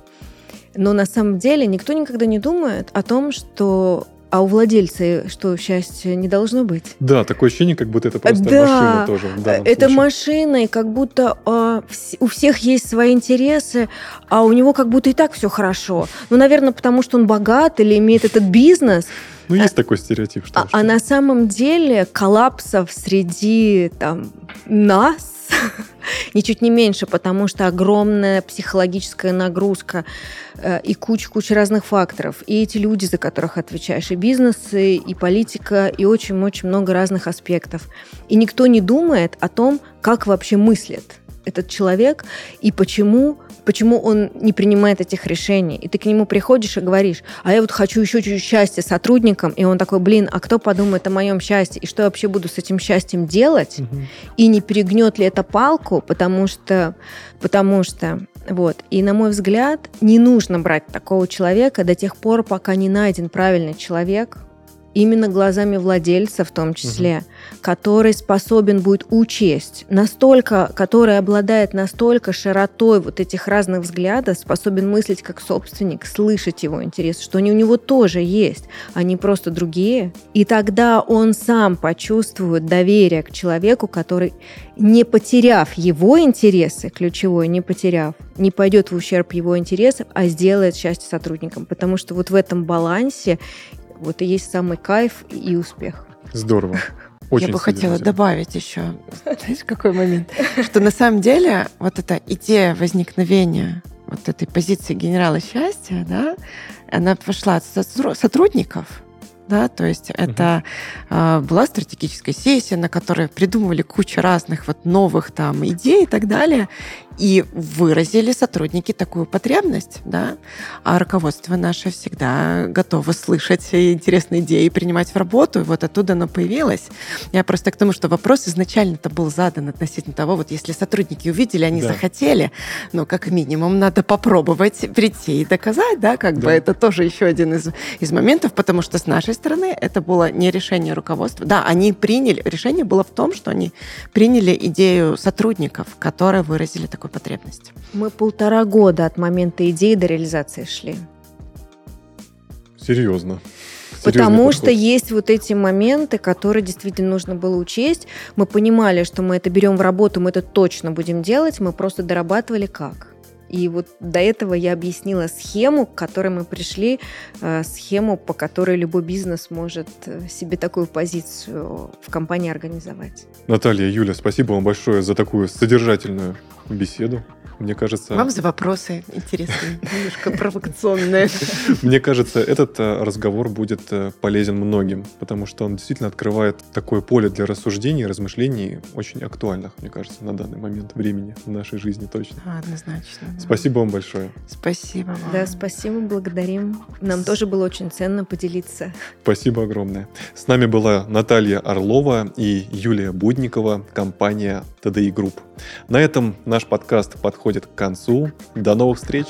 но на самом деле никто никогда не думает о том, что... А у владельца что, счастья не должно быть? Да, такое ощущение, как будто это просто да, машина тоже. Да, это случае. машина, и как будто а, вс- у всех есть свои интересы, а у него как будто и так все хорошо. Ну, наверное, потому что он богат или имеет этот бизнес. Ну, есть а, такой стереотип. Что, а, что? А на самом деле коллапсов среди там, нас ничуть не меньше, потому что огромная психологическая нагрузка э, и куча-куча разных факторов. И эти люди, за которых отвечаешь, и бизнесы, и политика, и очень-очень много разных аспектов. И никто не думает о том, как вообще мыслит этот человек и почему, почему он не принимает этих решений. И ты к нему приходишь и говоришь, а я вот хочу еще чуть-чуть счастья сотрудникам. И он такой, блин, а кто подумает о моем счастье? И что я вообще буду с этим счастьем делать? Угу. И не перегнет ли это палку? Потому что... Потому что... Вот. И, на мой взгляд, не нужно брать такого человека до тех пор, пока не найден правильный человек, именно глазами владельца в том числе, угу. который способен будет учесть, настолько, который обладает настолько широтой вот этих разных взглядов, способен мыслить как собственник, слышать его интерес, что они у него тоже есть, они просто другие. И тогда он сам почувствует доверие к человеку, который, не потеряв его интересы, ключевой, не потеряв, не пойдет в ущерб его интересам, а сделает счастье сотрудникам. Потому что вот в этом балансе вот и есть самый кайф и успех. Здорово. Очень Я бы хотела добавить еще, знаешь, какой момент, что на самом деле вот эта идея возникновения вот этой позиции генерала счастья, да, она пошла от сотрудников, да, то есть это uh-huh. была стратегическая сессия, на которой придумывали кучу разных вот новых там идей и так далее, и выразили сотрудники такую потребность, да, а руководство наше всегда готово слышать интересные идеи и принимать в работу, и вот оттуда оно появилось. Я просто к тому, что вопрос изначально-то был задан относительно того, вот если сотрудники увидели, они да. захотели, ну, как минимум, надо попробовать прийти и доказать, да, как да. бы это тоже еще один из, из моментов, потому что с нашей стороны это было не решение руководства. Да, они приняли, решение было в том, что они приняли идею сотрудников, которые выразили такую потребность. Мы полтора года от момента идеи до реализации шли. Серьезно. Потому что есть вот эти моменты, которые действительно нужно было учесть. Мы понимали, что мы это берем в работу, мы это точно будем делать, мы просто дорабатывали как. И вот до этого я объяснила схему, к которой мы пришли, схему, по которой любой бизнес может себе такую позицию в компании организовать. Наталья, Юля, спасибо вам большое за такую содержательную беседу. Мне кажется... Вам за вопросы интересные, немножко провокационные. Мне кажется, этот разговор будет полезен многим, потому что он действительно открывает такое поле для рассуждений, размышлений, очень актуальных, мне кажется, на данный момент времени в нашей жизни точно. Однозначно. Да. Спасибо вам большое. Спасибо вам. Да, спасибо, благодарим. Нам тоже было очень ценно поделиться. Спасибо огромное. С нами была Наталья Орлова и Юлия Будникова, компания ти ди ай Group. На этом наш подкаст подходит к концу. До новых встреч!